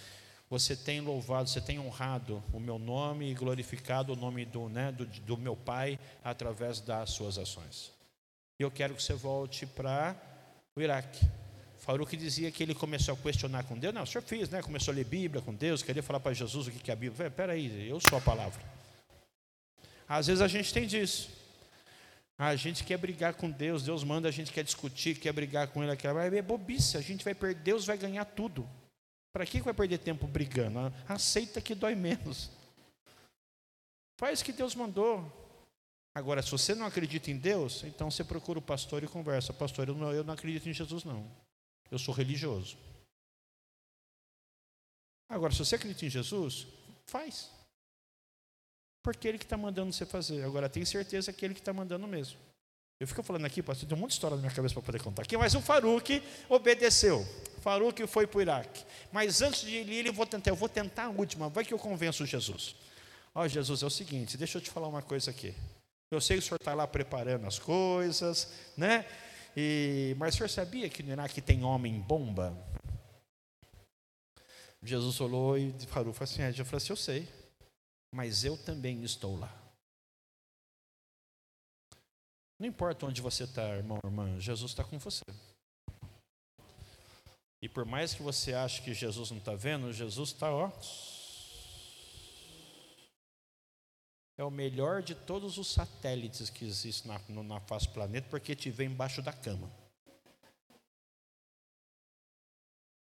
Você tem louvado, você tem honrado o meu nome e glorificado o nome do, né, do, do meu Pai através das suas ações. E eu quero que você volte para o Iraque. Farouk dizia que ele começou a questionar com Deus. Não, o senhor fez, né? Começou a ler Bíblia com Deus, queria falar para Jesus o que é a Bíblia. Espera aí, eu sou a palavra. Às vezes a gente tem disso. A gente quer brigar com Deus, Deus manda, a gente quer discutir, quer brigar com Ele. Quer... É bobice, a gente vai perder, Deus vai ganhar tudo. Para que vai perder tempo brigando? Aceita que dói menos. Faz o que Deus mandou. Agora, se você não acredita em Deus, então você procura o pastor e conversa. Pastor, eu não, eu não acredito em Jesus, não. Eu sou religioso. Agora, se você acredita em Jesus, faz. Porque Ele que está mandando você fazer. Agora, tem certeza que Ele que está mandando mesmo. Eu fico falando aqui, pastor, tem um monte de história na minha cabeça para poder contar aqui, mas o Farouk obedeceu. Farouk foi para o Iraque. Mas antes de ele ir, eu vou tentar, eu vou tentar a última. Vai que eu convenço Jesus. Ó, oh, Jesus, é o seguinte, deixa eu te falar uma coisa aqui. Eu sei que o senhor está lá preparando as coisas, né? E, mas o senhor sabia que no Iraque tem homem-bomba? Jesus olhou e Farouk falou assim, é, eu falei assim, eu sei, mas eu também estou lá. Não importa onde você está, irmão, irmã, Jesus está com você. E por mais que você ache que Jesus não está vendo, Jesus está, ó... É o melhor de todos os satélites que existem na, na face do planeta, porque te vê embaixo da cama.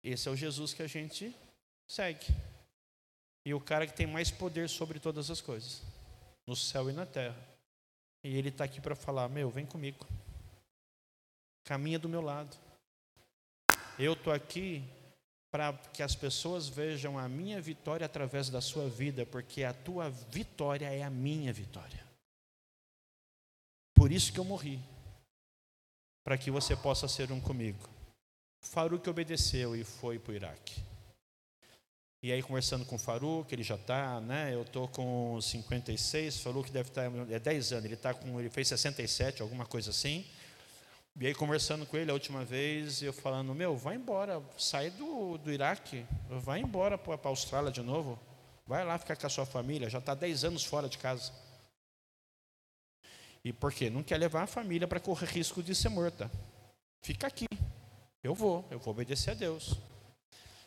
Esse é o Jesus que a gente segue. E o cara que tem mais poder sobre todas as coisas, no céu e na terra. E ele está aqui para falar, meu, vem comigo. Caminha do meu lado. Eu estou aqui para que as pessoas vejam a minha vitória através da sua vida, porque a tua vitória é a minha vitória. Por isso que eu morri, para que você possa ser um comigo. Farouk obedeceu e foi para o Iraque. E aí conversando com o Farouk, ele já está, né? Eu estou com cinquenta e seis, Farouk deve estar, é dez anos, ele, tá com, ele fez sessenta e sete, alguma coisa assim. E aí conversando com ele a última vez, eu falando, meu, vai embora, sai do, do Iraque, vai embora para a Austrália de novo, vai lá ficar com a sua família, já está dez anos fora de casa. E por quê? Não quer levar a família para correr risco de ser morta. Fica aqui. Eu vou, eu vou obedecer a Deus.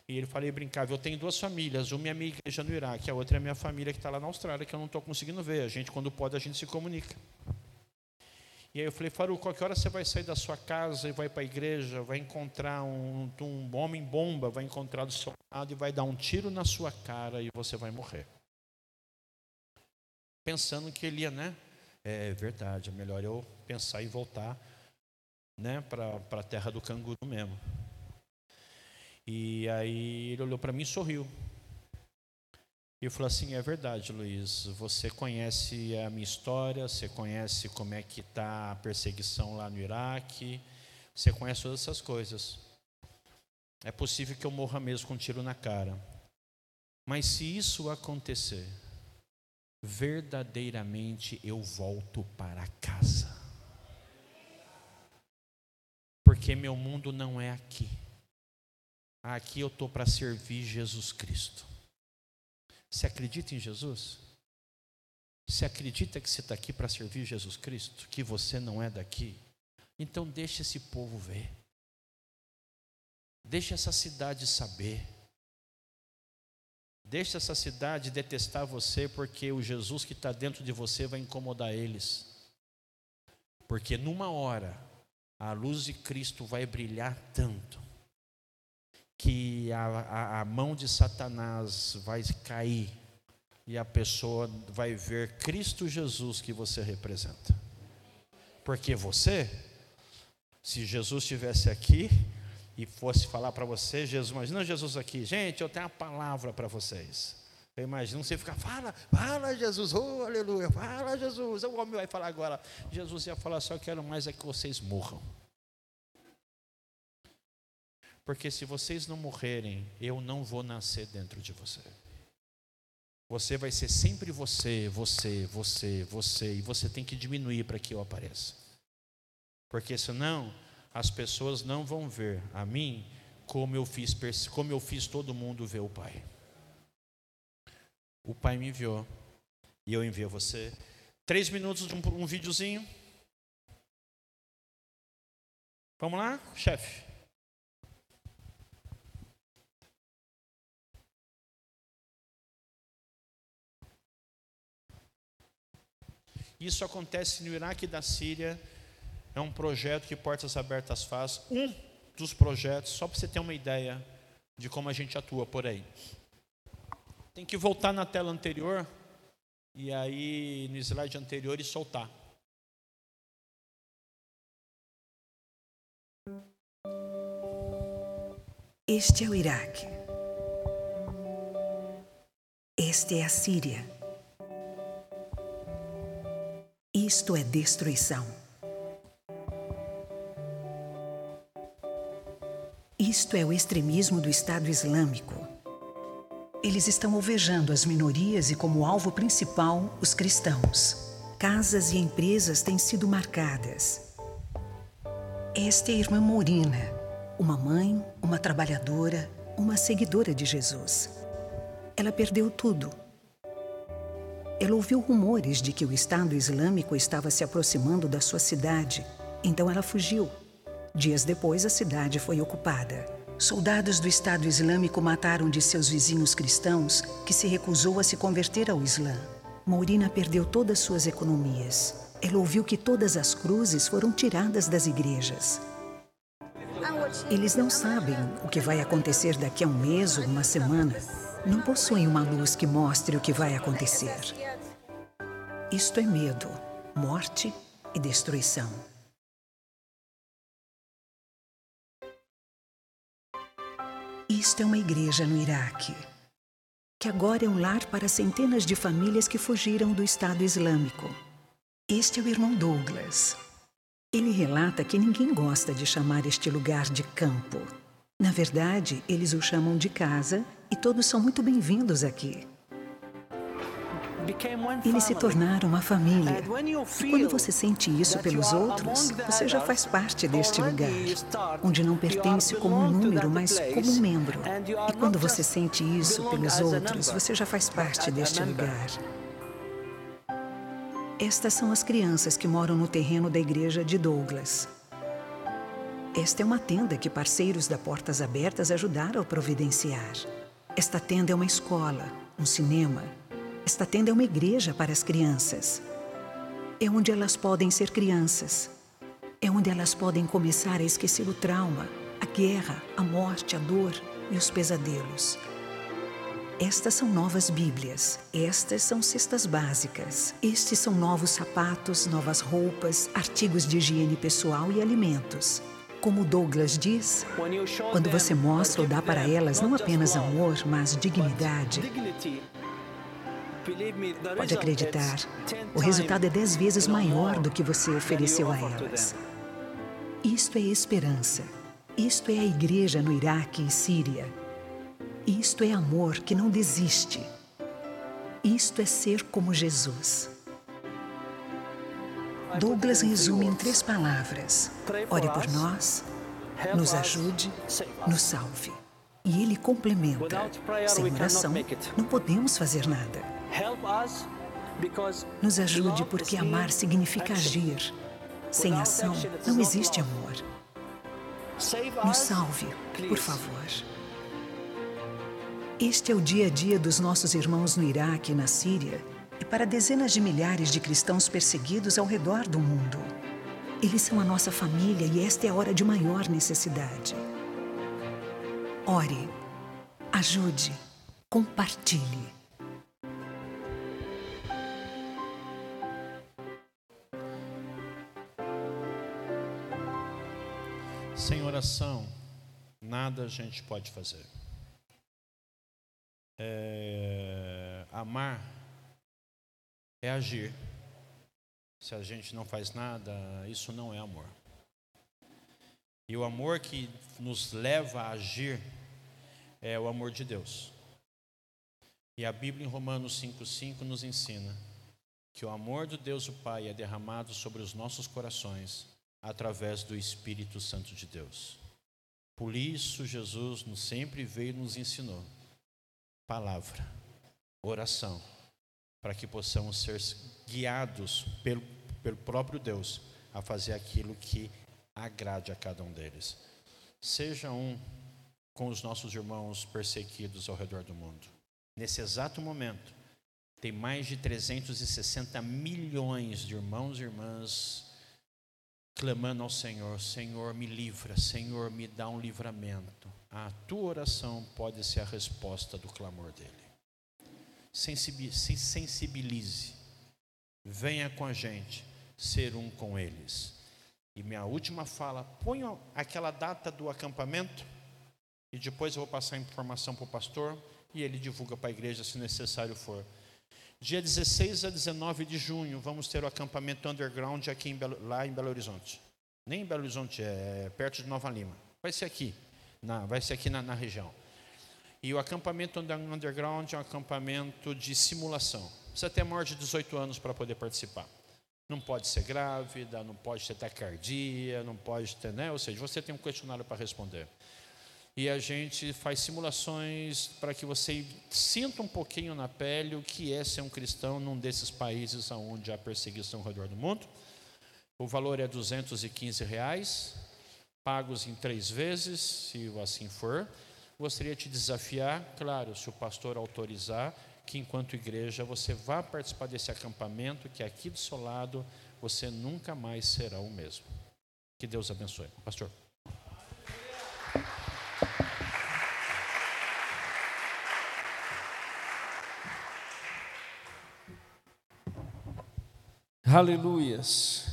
E ele falei, brincava, eu tenho duas famílias, uma é a minha igreja no Iraque, a outra é a minha família que está lá na Austrália, que eu não estou conseguindo ver. A gente, quando pode, a gente se comunica. E aí eu falei, Farouk, qualquer hora você vai sair da sua casa e vai para a igreja, vai encontrar um, um homem-bomba, vai encontrar do seu lado e vai dar um tiro na sua cara e você vai morrer. Pensando que ele ia, né? É verdade, é melhor eu pensar e voltar, né, para a terra do canguru mesmo. E aí ele olhou para mim e sorriu. E eu falei assim, é verdade, Luiz, você conhece a minha história, você conhece como é que está a perseguição lá no Iraque, você conhece todas essas coisas. É possível que eu morra mesmo com um tiro na cara. Mas se isso acontecer, verdadeiramente eu volto para casa. Porque meu mundo não é aqui. Aqui eu estou para servir Jesus Cristo. Você acredita em Jesus? Você acredita que você está aqui para servir Jesus Cristo? Que você não é daqui? Então deixa esse povo ver. Deixa essa cidade saber. Deixa essa cidade detestar você, porque o Jesus que está dentro de você vai incomodar eles. Porque numa hora, a luz de Cristo vai brilhar tanto, que a, a, a mão de Satanás vai cair e a pessoa vai ver Cristo Jesus que você representa. Porque você, se Jesus estivesse aqui e fosse falar para você, Jesus, imagina Jesus aqui, gente, eu tenho a palavra para vocês. Eu imagino você ficar, fala, fala Jesus, oh, aleluia, fala Jesus, o homem vai falar agora. Jesus ia falar, só quero mais é que vocês morram. Porque se vocês não morrerem, eu não vou nascer dentro de você. Você vai ser sempre você, você, você, você. E você tem que diminuir para que eu apareça. Porque senão, as pessoas não vão ver a mim como eu fiz, como eu fiz todo mundo ver o Pai. O Pai me enviou. E eu enviei você. Três minutos de um, um videozinho. Vamos lá, chefe. Isso acontece no Iraque e da Síria. É um projeto que Portas Abertas faz. Um dos projetos, só para você ter uma ideia de como a gente atua por aí. Tem que voltar na tela anterior e aí no slide anterior e soltar. Este é o Iraque. Este é a Síria. Isto é destruição. Isto é o extremismo do Estado Islâmico. Eles estão alvejando as minorias e, como alvo principal, os cristãos. Casas e empresas têm sido marcadas. Esta é a irmã Mourina, uma mãe, uma trabalhadora, uma seguidora de Jesus. Ela perdeu tudo. Ela ouviu rumores de que o Estado Islâmico estava se aproximando da sua cidade, então ela fugiu. Dias depois, a cidade foi ocupada. Soldados do Estado Islâmico mataram um de seus vizinhos cristãos, que se recusou a se converter ao Islã. Mourina perdeu todas suas economias. Ela ouviu que todas as cruzes foram tiradas das igrejas. Eles não sabem o que vai acontecer daqui a um mês ou uma semana. Não possuem uma luz que mostre o que vai acontecer. Isto é medo, morte e destruição. Isto é uma igreja no Iraque, que agora é um lar para centenas de famílias que fugiram do Estado Islâmico. Este é o irmão Douglas. Ele relata que ninguém gosta de chamar este lugar de campo. Na verdade, eles o chamam de casa e todos são muito bem-vindos aqui. Eles se tornaram uma família. E quando você sente isso pelos outros, você já faz parte deste lugar, onde não pertence como um número, mas como um membro. E quando você sente isso pelos outros, você já faz parte deste lugar. Estas são as crianças que moram no terreno da igreja de Douglas. Esta é uma tenda que parceiros da Portas Abertas ajudaram a providenciar. Esta tenda é uma escola, um cinema. Esta tenda é uma igreja para as crianças. É onde elas podem ser crianças. É onde elas podem começar a esquecer o trauma, a guerra, a morte, a dor e os pesadelos. Estas são novas bíblias, estas são cestas básicas, estes são novos sapatos, novas roupas, artigos de higiene pessoal e alimentos. Como Douglas diz, quando você mostra ou dá para elas não apenas amor, mas dignidade, pode acreditar, o resultado é dez vezes maior do que você ofereceu a elas. Isto é esperança, isto é a igreja no Iraque e Síria. Isto é amor que não desiste. Isto é ser como Jesus. Douglas resume em três palavras. Ore por nós, nos ajude, nos salve. E ele complementa. Sem oração, não podemos fazer nada. Nos ajude porque amar significa agir. Sem ação, não existe amor. Nos salve, por favor. Este é o dia a dia dos nossos irmãos no Iraque e na Síria e para dezenas de milhares de cristãos perseguidos ao redor do mundo. Eles são a nossa família e esta é a hora de maior necessidade. Ore, ajude, compartilhe. Sem oração, nada a gente pode fazer. É, amar é agir. Se a gente não faz nada, isso não é amor. E o amor que nos leva a agir é o amor de Deus. E a Bíblia em Romanos cinco, cinco nos ensina que o amor de Deus o Pai é derramado sobre os nossos corações através do Espírito Santo de Deus. Por isso Jesus nos sempre veio e nos ensinou palavra, oração, para que possamos ser guiados pelo, pelo próprio Deus a fazer aquilo que agrade a cada um deles. Seja um com os nossos irmãos perseguidos ao redor do mundo. Nesse exato momento, tem mais de trezentos e sessenta milhões de irmãos e irmãs clamando ao Senhor: Senhor, me livra, Senhor, me dá um livramento. A tua oração pode ser a resposta do clamor dele. Se sensibilize. Venha com a gente ser um com eles. E minha última fala, ponha aquela data do acampamento e depois eu vou passar a informação para o pastor e ele divulga para a igreja se necessário for. Dia dezesseis a dezenove de junho vamos ter o acampamento underground aqui em Belo, lá em Belo Horizonte. Nem em Belo Horizonte, é perto de Nova Lima. Vai ser aqui. Na, vai ser aqui na, na região. E o acampamento underground é um acampamento de simulação. Precisa ter maior de dezoito anos para poder participar. Não pode ser grávida, não pode ter taquicardia, não pode ter, né? Ou seja, você tem um questionário para responder. E a gente faz simulações para que você sinta um pouquinho na pele o que é ser um cristão num desses países onde há perseguição ao redor do mundo. O valor é duzentos e quinze reais. Pagos em três vezes, se assim for. Gostaria de te desafiar, claro, se o pastor autorizar, que enquanto igreja você vá participar desse acampamento, que aqui do seu lado você nunca mais será o mesmo. Que Deus abençoe. Pastor. Aleluias.